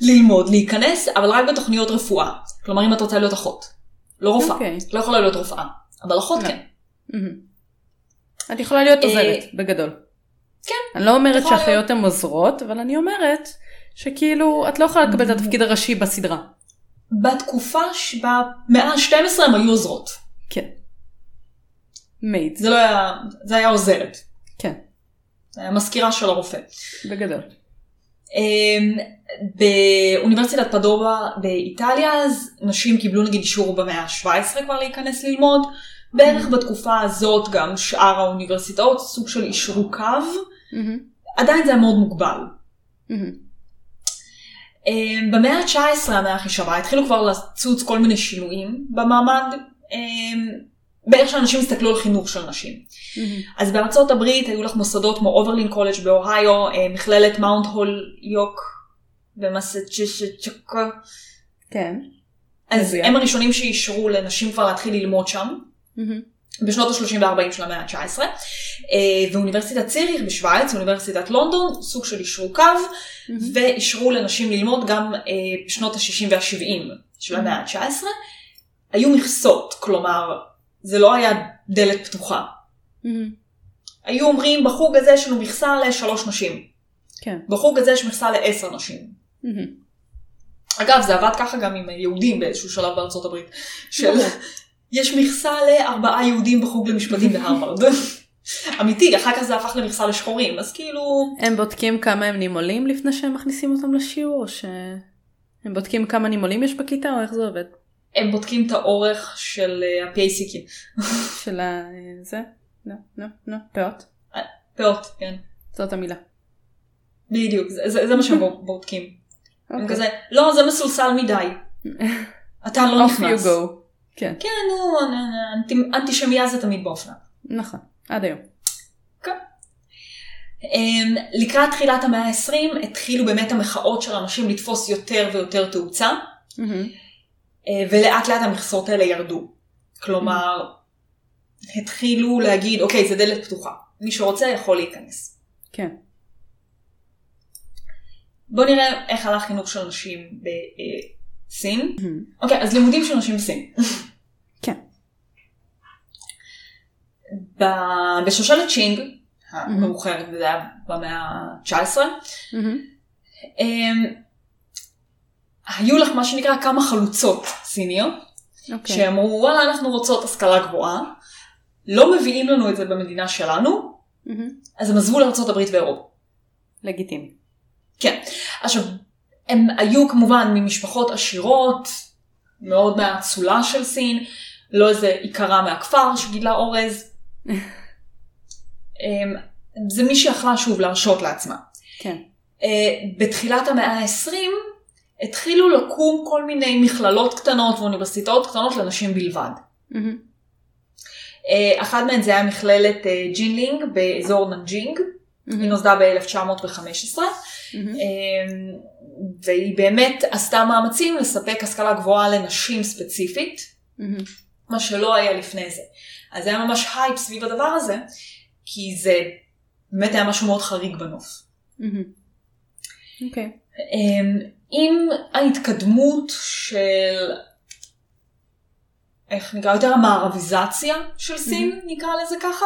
ללמוד, להיכנס, אבל רק בתוכניות רפואה. כלומר, אם את רוצה להיות אחות. לא רופאה, לא יכולה להיות רופאה, אבל אחות כן. את יכולה להיות עוזרת, בגדול. כן. אני לא אומרת שהאחיות הן עוזרות, אבל אני אומרת שכאילו את לא יכולה לקבל את התפקיד הראשי בסדרה. בתקופה שבמאה ה-12 הם היו עוזרות. כן. מייט. זה לא היה, זה היה עוזרת. כן. זה היה מזכירה של הרופא. בגדול. באוניברסיטת פדובה באיטליה, אז נשים קיבלו נגיד אישור במאה ה-17 כבר להיכנס ללמוד. בערך בתקופה הזאת גם שאר האוניברסיטאות, סוג של אישור קו. עדיין זה היה מאוד מוגבל. במאה ה-19, המאה הכי שווה, התחילו כבר לצוץ כל מיני שינויים במעמד, בערך שאנשים הסתכלו על חינוך של נשים. אז בארצות הברית היו לך מוסדות כמו אוברלין קולג' באוהיו, מכללת מאונט הול יוק, במסצ'וסטס. כן. אז הם הראשונים שאישרו לנשים כבר להתחיל ללמוד שם, בשנות ה-30 ו-40 של המאה ה-19, ואוניברסיטת ציריך בשוויץ, אוניברסיטת לונדון, סוג של אישרו קו, ואישרו לנשים ללמוד גם בשנות ה-60 וה-70 של המאה ה-19, היו מכסות, כלומר, זה לא היה דלת פתוחה. היו אומרים, בחוג הזה יש לנו מכסה ל3 נשים. כן. בחוג הזה יש מכסה ל10 נשים. אגב, זה עבד ככה גם עם יהודים באיזשהו שלב בארצות הברית. של... יש מכסה ל4 יהודים בחוג למשפטים בהרווארד. אמיתי, אחר כך זה הפך למכסה לשחורים, אז כאילו... הם בודקים כמה הם נימולים לפני שהם מכניסים אותם לשיעור, או שהם בודקים כמה נימולים יש בכיתה, או איך זה עובד? הם בודקים את האורך של הפייסיקים. של ה... זה? לא, לא, לא. פאות? פאות, כן. זאת המילה. בדיוק, זה מה שהם בודקים. הם כזה, לא, זה מסולסל מדי. אתה לא נכנס. Off you go. כן, נו, אנטישמיה זה תמיד באופנה. נכון, עד היום. כן. לקראת תחילת המאה ה-20 התחילו באמת המחאות של אנשים לתפוס יותר ויותר תאוצה, ולאט לאט המכסות האלה ירדו. כלומר, התחילו להגיד, אוקיי, זה דלת פתוחה. מי שרוצה יכול להיכנס. כן. בואו נראה איך הלך חינוך של אנשים בסין. אוקיי, אז לימודים של נשים בסין. כן. בשושלת צ'ינג, המאוחרת, וזה היה במאה ה-19, היו לך מה שנקרא כמה חלוצות סיניות, שאמרו, וואלה, אנחנו רוצות השכלה גבוהה, לא מביאים לנו את זה במדינה שלנו, אז הם עזבו לארצות הברית ואירופה. לגיטימי. כן. עכשיו, הם היו כמובן ממשפחות עשירות, מאוד מהצולה של סין, לא איזה עיקרה מהכפר שגידלה אורז. זה מי שיכלה שוב להרשות לעצמה. כן. בתחילת המאה ה-20 התחילו לקום כל מיני מכללות קטנות ואוניברסיטאות קטנות לנשים בלבד. אחת מהן זה היה מכללת ג'ינלינג באזור ננג'ינג. היא נוסדה ב-1915, והיא באמת עשתה מאמצים לספק השכלה גבוהה לנשים ספציפית, מה שלא היה לפני זה. אז היה ממש הייפ סביב הדבר הזה, כי זה באמת היה משהו מאוד חריג בנוף. עם ההתקדמות של, איך נקרא, יותר המערביזציה של סין, נקרא לזה ככה,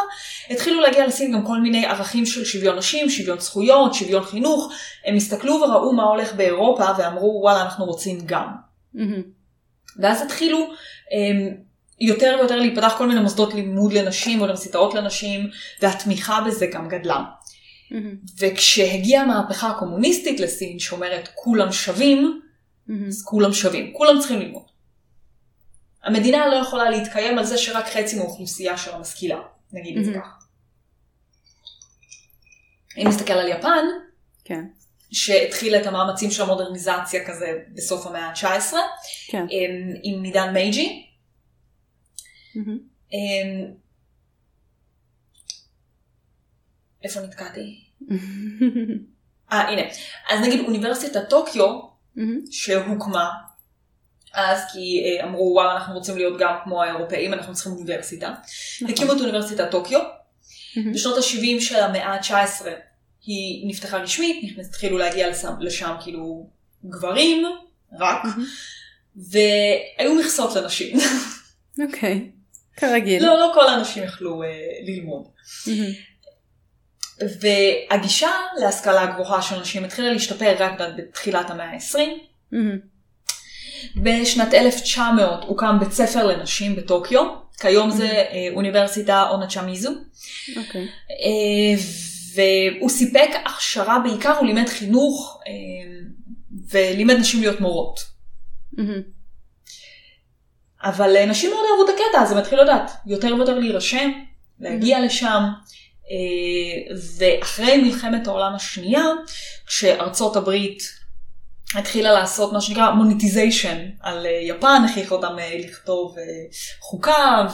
התחילו להגיע לסין גם כל מיני ערכים של שוויון נשים, שוויון זכויות, שוויון חינוך. הם הסתכלו וראו מה הולך באירופה ואמרו, וואלה, אנחנו רוצים גם. ואז התחילו יותר ויותר להיפתח כל מיני מוסדות לימוד לנשים, אוניברסיטאות לנשים, והתמיכה בזה גם גדלה. וכשהגיעה המהפכה הקומוניסטית לסין, שאומרת, כולם שווים, אז כולם שווים. כולם צריכים ללמוד. המדינה לא יכולה להתקיים על זה שרק חצי מאוכלוסייה של המשכילה, נגיד את זה ככה. אם נסתכל על יפן, שהתחילה את המאמצים של המודרניזציה כזה בסוף המאה ה-19, עם עידן מייג'י, איפה נתקעתי? הנה. אז נגיד אוניברסיטת טוקיו, שהוקמה, אז כי אמרו, וואו, אנחנו רוצים להיות גם כמו האירופאים, אנחנו צריכים אוניברסיטה. הקימו את אוניברסיטת טוקיו. בשנות ה-70 של המאה ה-19 היא נפתחה רשמית, התחילו להגיע לשם כאילו גברים, רק, והיו מכסות לנשים. אוקיי. כרגיל. לא, לא כל האנשים יכלו ללמוד. והגישה להשכלה הגבוהה של נשים התחילה להשתפר רק בתחילת המאה ה-20. בשנת 1900 הוקם בית ספר לנשים בטוקיו. כיום זה אוניברסיטה אונצ'מיזו. אוקיי. והוא סיפק הכשרה בעיקר, הוא לימד חינוך ולימד נשים להיות מורות. אבל נשים מאוד אהבו את הקטע, אז הם התחילו לדעת יותר ויותר להירשם, להגיע לשם. ואחרי מלחמת העולם השנייה, כשארצות הברית התחילה לעשות מה שנקרא מוניטיזיישן על יפן, הכריחה אותם לכתוב חוקה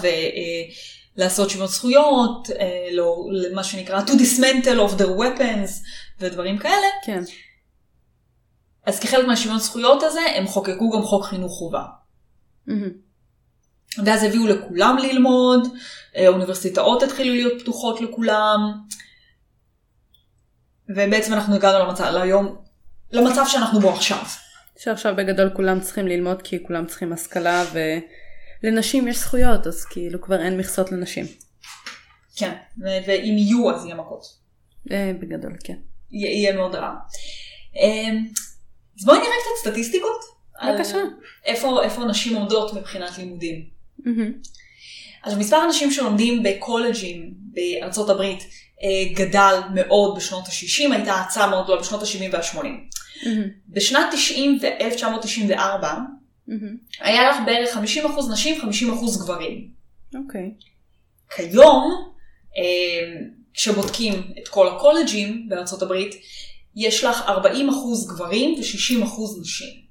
ולעשות שיוון זכויות, מה שנקרא to dismantle of their weapons ודברים כאלה. כן. אז כחלק מהשיוון זכויות הזה הם חוקקו גם חוק חינוך חובה. ואז הביאו לכולם ללמוד, האוניברסיטאות התחילו להיות פתוחות לכולם, ובעצם אנחנו הגענו למצב שאנחנו בו עכשיו. שעכשיו בגדול כולם צריכים ללמוד, כי כולם צריכים השכלה, ולנשים יש זכויות, אז כאילו כבר אין מכסות לנשים. כן, ואם יהיו אז יהיה מכות. בגדול, כן. יהיה מאוד רע. אז בואי נראה קצת סטטיסטיקות. בבקשה. איפה נשים עומדות מבחינת לימודים. אז מספר הנשים שלומדים בקולג'ים בארצות הברית גדל מאוד בשנות ה-60, הייתה הצעה מאוד גדולה בשנות ה-70 וה-80. בשנת 90 ו-1994 היה לך בערך 50% נשים, 50% גברים. אוקיי. כיום, כשבודקים את כל הקולג'ים בארצות הברית, יש לך 40% גברים ו-60% נשים.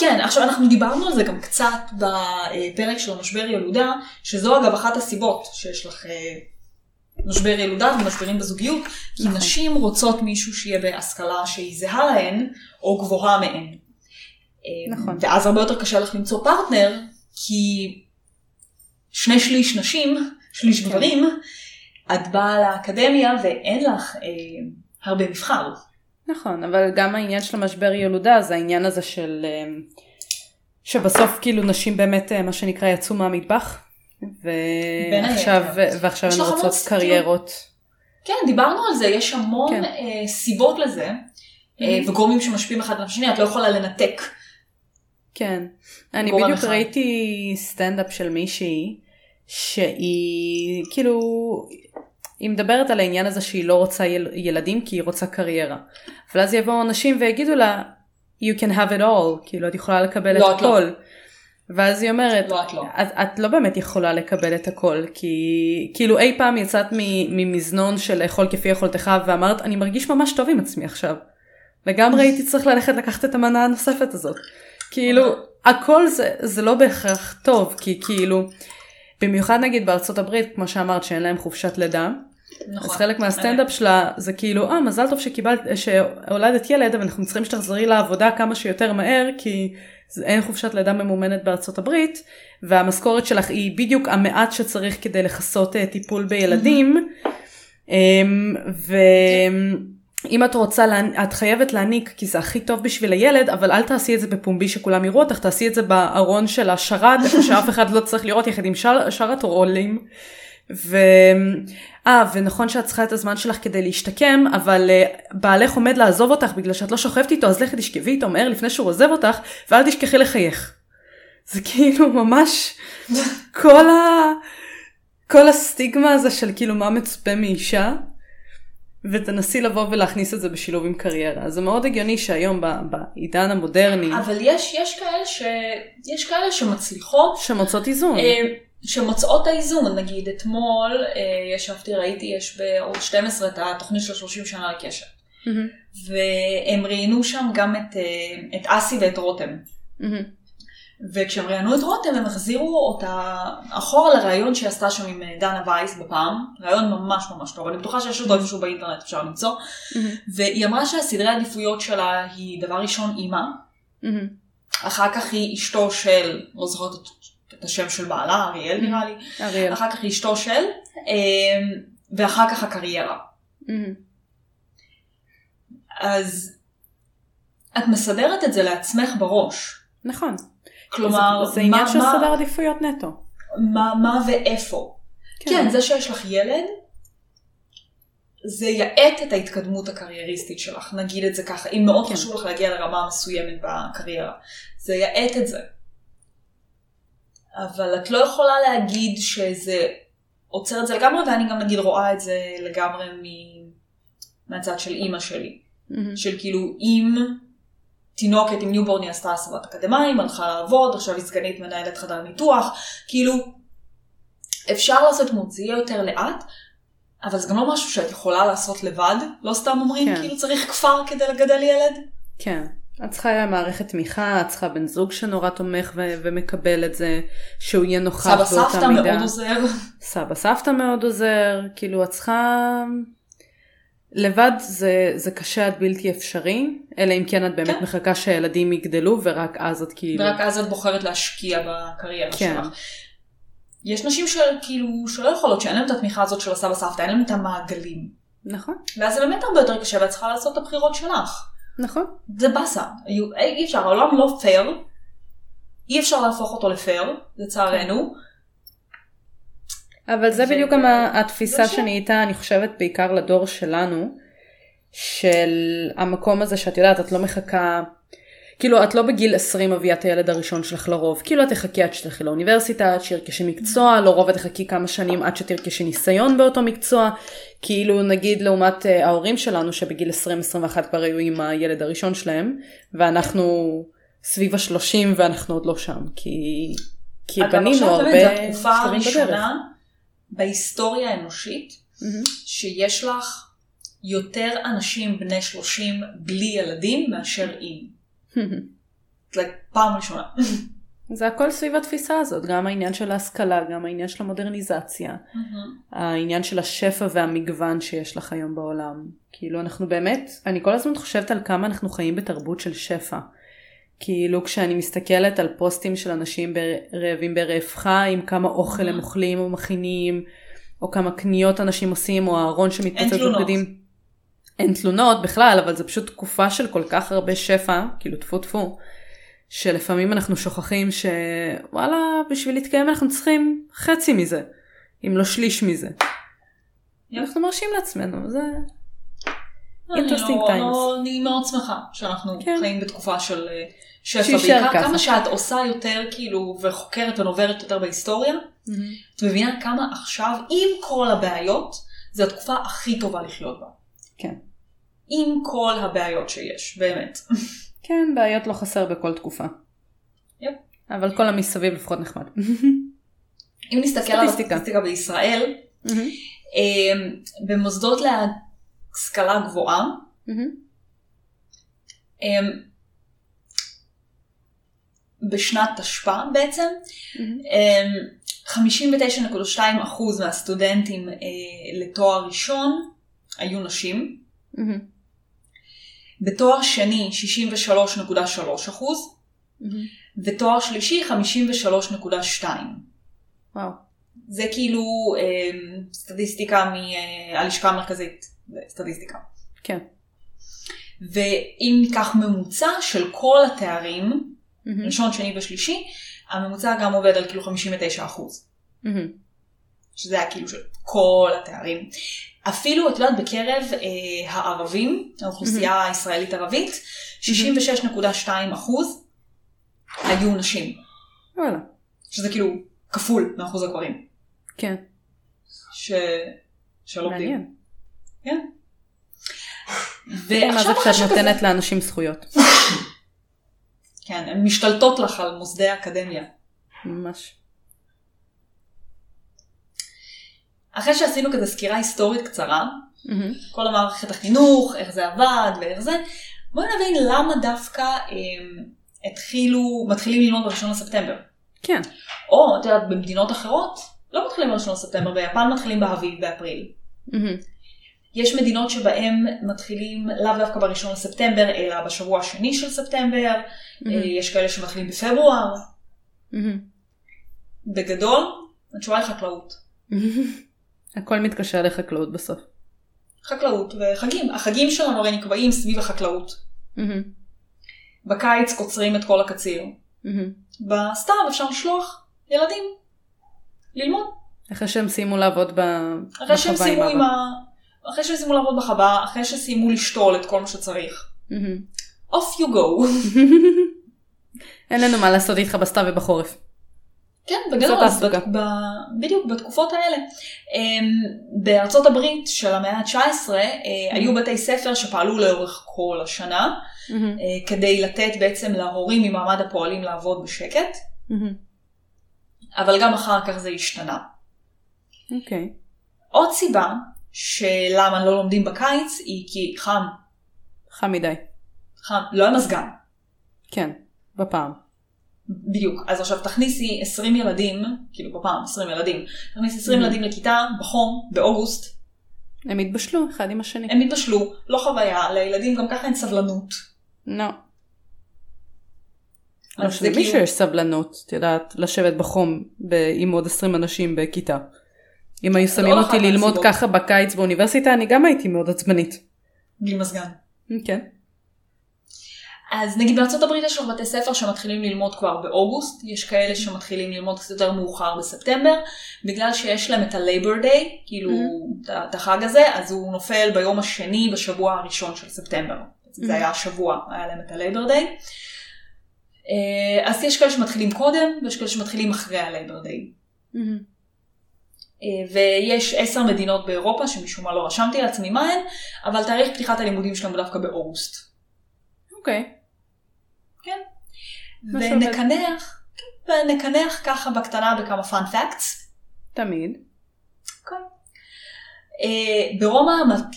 כן, עכשיו אנחנו דיברנו על זה גם קצת בפרק של משבר ילודה, שזו אגב אחת הסיבות שיש לך משבר ילודה ומשברים בזוגיות, כי נשים רוצות מישהו שיהיה בהשכלה שהיא זהה להן או גבוהה מהן. נכון. ואז הרבה יותר קשה לך למצוא פרטנר, כי 2/3 נשים, 1/3 גברים, את באה לאקדמיה ואין לך הרבה מבחר. נכון, אבל גם העניין של המשבר ילודה, זה העניין הזה של, שבסוף כאילו נשים באמת, מה שנקרא, יצאו מהמטבח, ועכשיו הן רוצות קריירות. כן, דיברנו על זה, יש המון סיבות לזה, וגורמים שמשפיעים אחד לשני, את לא יכולה לנתק. כן, אני בדיוק ראיתי סטנדאפ של מישהי, שהיא כאילו... היא מדברת על העניין הזה שהיא לא רוצה ילדים, כי היא רוצה קריירה. אבל אז יבואו אנשים ויגידו לה, you can have it all, כאילו את יכולה לקבל את הכל. ואז היא אומרת, את לא באמת יכולה לקבל את הכל, כי כאילו אי פעם יצאת ממזנון של לאכול כפי יכולתך, ואמרת, אני מרגיש ממש טוב עם עצמי עכשיו. לגמרי הייתי צריך ללכת לקחת את המנה הנוספת הזאת. כאילו, הכל זה לא בהכרח טוב, כי כאילו, במיוחד נגיד בארצות הברית, כמו שאמרת, שאין להם חופשת לידה, אז חלק מהסטנדאפ שלה זה כאילו, מזל טוב שהולדת ילד, אבל אנחנו צריכים שתחזרי לעבודה כמה שיותר מהר, כי אין חופשת לידה ממומנת בארצות הברית, והמשכורת שלך היא בדיוק המעט שצריך כדי לחסות טיפול בילדים, ואם את רוצה, את חייבת להעניק, כי זה הכי טוב בשביל הילד, אבל אל תעשי את זה בפומבי שכולם יראו אותך, תעשי את זה בארון של השרת, איפה שאף אחד לא צריך לראות, יחד עם שרת רולים, ונכון שאת צריכה את הזמן שלך כדי להשתקם, אבל בעלך עומד לעזוב אותך בגלל שאת לא שוכבת איתו, אז לך תשכבי איתו מהר לפני שהוא עוזב אותך, ואל תשכחי לחייך. זה כאילו ממש כל הסטיגמה הזה של כאילו מה מצפה מאישה, ותנסי לבוא ולהכניס את זה בשילוב עם קריירה. זה מאוד הגיוני שהיום בעידן המודרני... אבל יש כאלה שמצליחות... שמוצאות איזון. שמוצאות האיזון, נגיד אתמול, ראיתי, יש בעוד 12 את התוכנית של 30 שנה לקשת. והם ראיינו שם גם את אסי ואת רותם. וכשהם ראיינו את רותם, הם החזירו אותה אחורה לראיון שהיא עשתה שם עם דנה וייס בפעם. ראיון ממש ממש טוב. אני בטוחה שיש עוד איזשהו באינטרנט אפשר למצוא. והיא אמרה שהסדרי העדיפויות שלה היא דבר ראשון אימא. אחר כך היא אשתו של, לא זוכרת את השם של בעלה, אריאל נראה לי. אחר כך היא אשתו של, ואחר כך הקריירה. אז את מסדרת את זה לעצמך בראש. נכון. כלומר, זה עניין של סדר עדיפויות נטו. מה ואיפה. כן, זה שיש לך ילד, זה יעט את ההתקדמות הקרייריסטית שלך, נגיד את זה ככה. אם מאוד חשוב לך להגיע לרמה מסוימת בקריירה, זה יעט את זה. אבל את לא יכולה להגיד שזה עוצר את זה לגמרי, ואני גם נגיד רואה את זה לגמרי מהצד של אמא שלי. של כאילו, אם תינוקת עם ניובורני עשתה הסבת אקדמיים, הלכה לעבוד, עכשיו היא סגנית מנהלת חדר ניתוח, כאילו, אפשר לעשות מוציא יותר לאט, אבל זה גם לא משהו שאת יכולה לעשות לבד, לא סתם אומרים, כאילו צריך כפר כדי לגדל ילד. כן. את צריכה מערכת תמיכה, את צריכה בן זוג שנורא תומך ומקבל את זה, שהוא יהיה נוכח באותה מידה. סבא סבתא מאוד עוזר. סבא סבתא מאוד עוזר, כאילו את צריכה... לבד זה קשה עד בלתי אפשרי, אלא אם כן את באמת מחכה שהילדים יגדלו, ורק אז את כאילו... ורק אז את בוחרת להשקיע בקריירה שלך. יש נשים שכאילו, שלא יכולות, שאין להם את התמיכה הזאת של הסבא סבתא, אין להם את המעגלים. נכון. ואז זה באמת הרבה יותר קשה, ואת צריכה לעשות את הבחירות שלך. נכון. זה בסה. אי אפשר, העולם לא פייר. אי אפשר להפוך אותו לפייר, לצערנו. אבל זה בדיוק גם התפיסה שנהייתה, אני חושבת, בעיקר לדור שלנו, של המקום הזה שאת יודעת, את לא מחכה, כאילו, את לא בגיל 20 מביאה את הילד הראשון שלך לרוב, כאילו, את תחכי עד שתלכי לאוניברסיטה, עד שתרכשי מקצוע, לרוב את תחכי כמה שנים עד שתרכשי ניסיון באותו מקצוע, כאילו, נגיד, לעומת ההורים שלנו, שבגיל 20-21 כבר היו עם הילד הראשון שלהם, ואנחנו סביב ה-30 ואנחנו עוד לא שם, כי בנינו הרבה סתרים בדרך. בהיסטוריה האנושית, שיש לך יותר אנשים בני 30 בלי ילדים מאשר עם. פעם ראשונה. זה הכל סביב התפיסה הזאת, גם העניין של ההשכלה, גם העניין של המודרניזציה, העניין של השפע והמגוון שיש לך היום בעולם. כאילו אנחנו באמת, אני כל הזמן חושבת על כמה אנחנו חיים בתרבות של שפע. כאילו כשאני מסתכלת על פוסטים של אנשים רעבים ברעב חי, עם כמה אוכל הם אוכלים או מכינים, או כמה קניות אנשים עושים, או הארון שמתפוצץ בבגדים. אין תלונות בכלל, אבל זה פשוט תקופה של כל כך הרבה שפע, כאילו טפו טפו, שלפעמים אנחנו שוכחים שוואלה, בשביל להתקיים אנחנו צריכים חצי מזה, אם לא שליש מזה. אנחנו מרשים לעצמנו, זה... אני מאוד שמחה שאנחנו חיים בתקופה של שפע, בעיקר כמה שאת עושה יותר כאילו וחוקרת ונוברת יותר בהיסטוריה, את מבינה כמה עכשיו עם כל הבעיות זה התקופה הכי טובה לחיות בה. כן. עם כל הבעיות שיש, באמת. כן, בעיות לא חסר בכל תקופה. אבל כל המסביב לפחות נחמד. אם נסתכל על הסטטיסטיקה בישראל, במוסדות סקלה גבוהה. בשנת תשפ"א בעצם, 59.2% מהסטודנטים לתואר ראשון היו נשים. בתואר שני 63.3%, ותואר שלישי 53.2%. וואו. זה כאילו סטטיסטיקה מהלשכה המרכזית. סטטיסטיקה. כן. ואם ניקח ממוצע של כל התארים, ראשון, שני ושלישי, הממוצע גם עובד על כאילו 59%. שזה היה כאילו של כל התארים. אפילו, את יודעת, בקרב הערבים, האוכלוסייה הישראלית ערבית, 66.2% היו נשים. וואלה. שזה כאילו כפול מאחוז הגברים. כן. שלא מעניין. מה זה כשאת נותנת לאנשים זכויות? כן, הן משתלטות לך על מוסדי האקדמיה. ממש. אחרי שעשינו כזה סקירה היסטורית קצרה, כל המערכת החינוך, איך זה עבד ואיך זה, בואו נבין למה דווקא מתחילים ללמוד בראשון לספטמבר. כן. או, את יודעת, במדינות אחרות לא מתחילים בראשון לספטמבר, ביפן מתחילים באביב, באפריל. יש מדינות שבהם מתחילים לאו דווקא בראשון לספטמבר, אלא בשבוע השני של ספטמבר. יש כאלה שמתחילים בפברואר. בגדול, התשובה היא חקלאות. הכל מתקשר לחקלאות בסוף. חקלאות וחגים. החגים שלנו הרי נקבעים סביב החקלאות. בקיץ קוצרים את כל הקציר. בסתם אפשר לשלוח ילדים ללמוד. אחרי שהם סיימו לעבוד בחווה. אחרי שהם סיימו לעבוד בחווה, אחרי שסיימו לשתול את כל מה שצריך. Off you go. אין לנו מה לעשות איתך בסתיו ובחורף. כן, בגלל בדיוק בתקופות האלה. בארצות הברית של המאה ה-19 היו בתי ספר שפעלו לאורך כל השנה, כדי לתת בעצם להורים ממעמד הפועלים לעבוד בשקט. אבל גם אחר כך זה השתנה. אוקיי. עוד סיבה שלמה לא לומדים בקיץ היא כי חם. חם מדי. חם, לא היה מזגן. כן, בפעם. בדיוק. אז עכשיו תכניסי 20 ילדים, כאילו בפעם 20 ילדים, תכניסי 20 ילדים לכיתה בחום, באוגוסט. הם התבשלו אחד עם השני. הם התבשלו, לא חוויה, לילדים גם ככה אין סבלנות. לא. זה מי שיש סבלנות, את יודעת, לשבת בחום עם עוד 20 אנשים בכיתה. אם היו שמים אותי ללמוד ככה בקיץ באוניברסיטה, אני גם הייתי מאוד עצבנית. בלי מזגן. כן. אז נגיד בארצות הברית יש בתי ספר שמתחילים ללמוד כבר באוגוסט, יש כאלה שמתחילים ללמוד קצת יותר מאוחר בספטמבר, בגלל שיש להם את ה-Labor Day, כאילו את החג הזה, אז הוא נופל ביום השני בשבוע הראשון של ספטמבר. זה היה השבוע, היה להם את ה-Labor Day. אז יש כאלה שמתחילים קודם, ויש כאלה שמתחילים אחרי ה-Labor Day. ויש 10 מדינות באירופה, שמשום מה לא רשמתי לעצמי מהן, אבל תאריך פתיחת הלימודים שלנו דווקא באוגוסט. אוקיי. כן. ונקנח ככה בקטנה בכמה פאנט פאקטס. תמיד. אוקיי. ברומא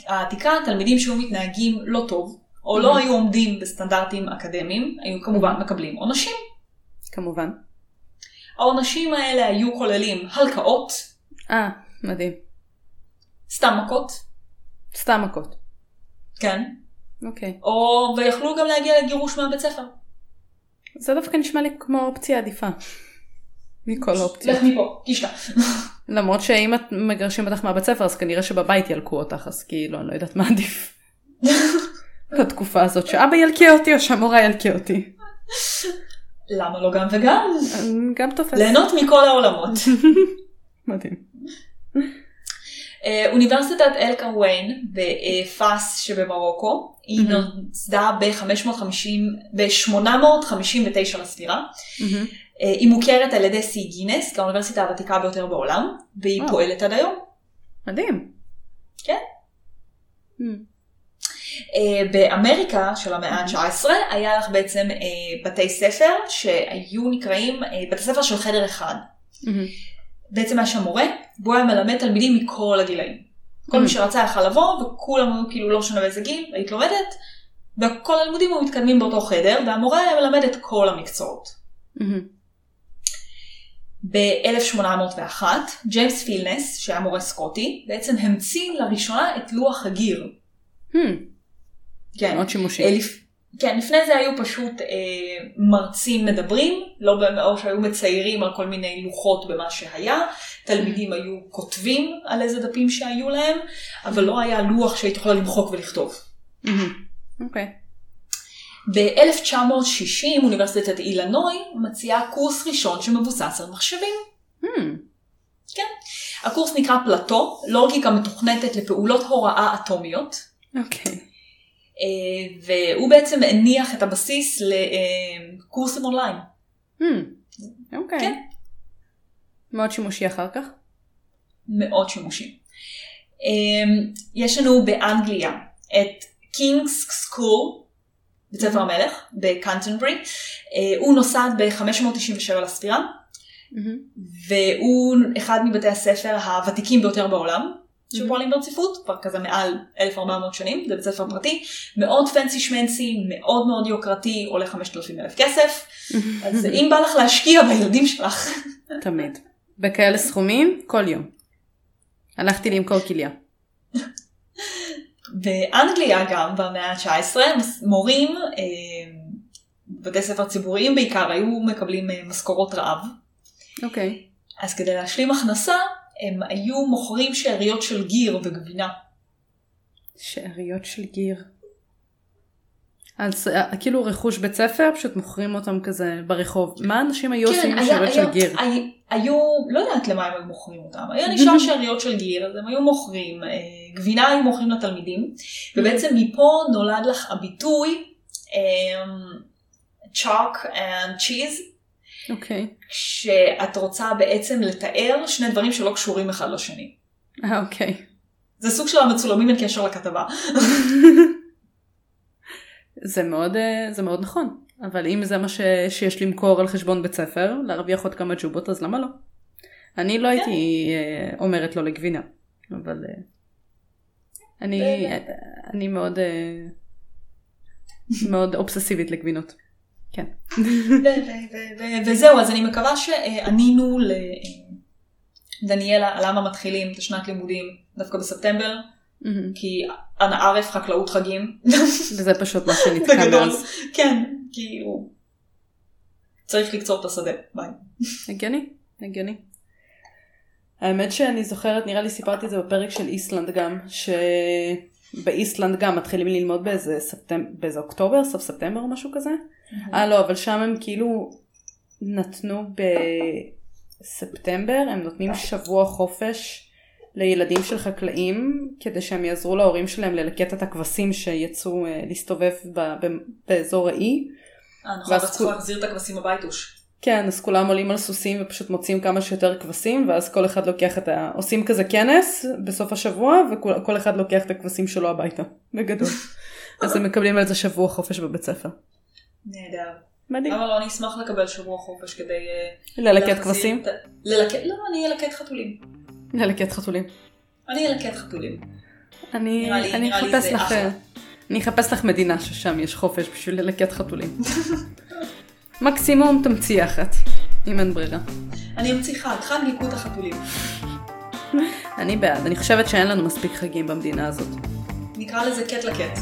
העתיקה, תלמידים שהיו מתנהגים לא טוב, או לא היו עומדים בסטנדרטים אקדמיים, היו כמובן מקבלים עונשים. כמובן. העונשים האלה היו כוללים הלקאות. מדהים. סתם מכות. סתם מכות. כן. אוקיי. ויכלו גם להגיע לגירוש מהבית ספר. זה דווקא נשמע לי כמו אופציה עדיפה. מכל האופציה. לך מפה, תשתה. למרות שאם את מגרשים אותך מהבית ספר, אז כנראה שבבית ילקו אותך, אז כאילו, אני לא יודעת מה עדיף. בתקופה הזאת שאבא ילקה אותי או שהמורה ילקה אותי. למה לא גם וגם? גם תופס. ליהנות מכל העולמות. מדהים. אוניברסיטת אל-קרוויין בפאס שבמרוקו, היא נוצדה ב-859 לספירה. היא מוכרת על ידי סי גינס, כאוניברסיטה הוותיקה ביותר בעולם, והיא פועלת עד היום. מדהים. כן. באמריקה של המאה ה-19 היה לך בעצם בתי ספר שהיו נקראים בתי ספר של חדר אחד. בעצם היה שם מורה, בו היה מלמד תלמידים מכל הגילאים. כל מי שרצה יכל לבוא, וכולם היו כאילו לא שונה באיזה גיל, היית לומדת, וכל הלימודים היו מתקדמים באותו חדר, והמורה היה מלמד את כל המקצועות. ב-1801, ג'יימס פילנס, שהיה מורה סקוטי, בעצם המציא לראשונה את לוח הגיר. כן. מאוד שימושי. כן, לפני זה היו פשוט מרצים מדברים, או שהיו מציירים על כל מיני לוחות במה שהיה, תלמידים היו כותבים על איזה דפים שהיו להם, אבל לא היה לוח שהיית יכולה למחוק ולכתוב. אוקיי. ב-1960 אוניברסיטת אילנואי מציעה קורס ראשון שמבוסס על מחשבים. כן. הקורס נקרא פלאטו, לוגיקה מתוכנתת לפעולות הוראה אטומיות. אוקיי. והוא בעצם הניח את הבסיס לקורסים אונליין. אוקיי. כן. מאוד שימושי אחר כך. מאוד שימושי. יש לנו באנגליה את קינגס סקול, בית ספר המלך, בקנטנברי. הוא נוסד ב-597 לספירה, והוא אחד מבתי הספר הוותיקים ביותר בעולם. שפועלים ברציפות, כבר כזה מעל 1400 שנים, זה בית ספר פרטי, מאוד פנסי שמנסי, מאוד מאוד יוקרתי, עולה 5,000 כסף, אז אם בא לך להשקיע בילדים שלך. תמיד. בכאלה סכומים, כל יום. הלכתי למכור כליה. באנגליה גם, במאה ה-19, מורים, בתי ספר ציבוריים בעיקר, היו מקבלים משכורות רעב. אוקיי. אז כדי להשלים הכנסה, הם היו מוכרים שעריות של גיר וגבינה. שעריות של גיר. אז כאילו רכוש בית ספר, פשוט מוכרים אותם כזה ברחוב. מה אנשים היו עושים עם שאריות של גיר? היו, לא יודעת למה הם מוכרים אותם, היו נשאר שאריות של גיר, אז הם היו מוכרים, גבינה היו מוכרים לתלמידים, ובעצם מפה נולד לך הביטוי, chalk and cheese, כשאת רוצה בעצם לתאר שני דברים שלא קשורים אחד לשני. אוקיי. זה סוג של המצולמים אין קשר לכתבה. זה מאוד נכון, אבל אם זה מה שיש למכור על חשבון בית ספר, להרוויח עוד כמה ג'ובות, אז למה לא? אני לא הייתי אומרת לו לגבינה, אבל אני מאוד אובססיבית לגבינות. כן. וזהו, אז אני מקווה שענינו לדניאלה על למה מתחילים את השנת לימודים דווקא בספטמבר, כי ענערף חקלאות חגים. וזה פשוט מה שנתקן אז. כן, כי הוא צריך לקצור את השדה. ביי. הגיוני, הגיוני. האמת שאני זוכרת, נראה לי סיפרתי את זה בפרק של איסלנד גם, שבאיסלנד גם מתחילים ללמוד באיזה אוקטובר, סוף ספטמבר או משהו כזה. לא, אבל שם הם כאילו נתנו בספטמבר, הם נותנים שבוע חופש לילדים של חקלאים, כדי שהם יעזרו להורים שלהם ללקט את הכבשים שיצאו להסתובב באזור האי. אנחנו צריכים להחזיר את הכבשים הביתוש. כן, אז כולם עולים על סוסים ופשוט מוצאים כמה שיותר כבשים, ואז כל אחד לוקח את עושים כזה כנס בסוף השבוע, וכל אחד לוקח את הכבשים שלו הביתה, בגדול. אז הם מקבלים על זה שבוע חופש בבית ספר. נהדר. מדהים. אבל לא, אני אשמח לקבל שבוע חופש כדי ללקט כבשים? לא, אני אלקט חתולים. נלקט חתולים. אני אלקט חתולים. אני אחפש לך, אני אחפש לך מדינה ששם יש חופש בשביל ללקט חתולים. מקסימום תמציא אחת, אם אין ברירה. אני אמציא חג ליקוט החתולים. אני בעד, אני חושבת שאין לנו מספיק חגים במדינה הזאת. נקרא לזה קט לקט.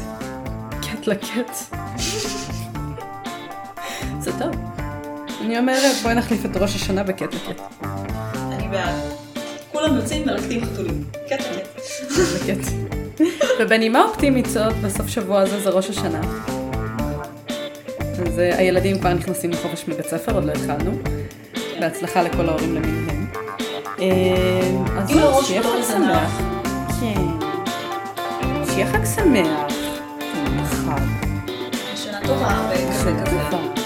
קט לקט. זה טוב. אני אומרת, בואי נחליף את ראש השנה בקט לקט. אני בעד. כולם יוצאים מלקטים חתולים. קטע. ובנימה אופטימית זאת, בסוף שבוע הזה זה ראש השנה. אז הילדים כבר נכנסים לחופש מבית ספר, עוד לא התחלנו. בהצלחה לכל ההורים למיניהם. אז שיהיה חג שמח. כן. שיהיה חג שמח. שנה טובה וכזה כזה.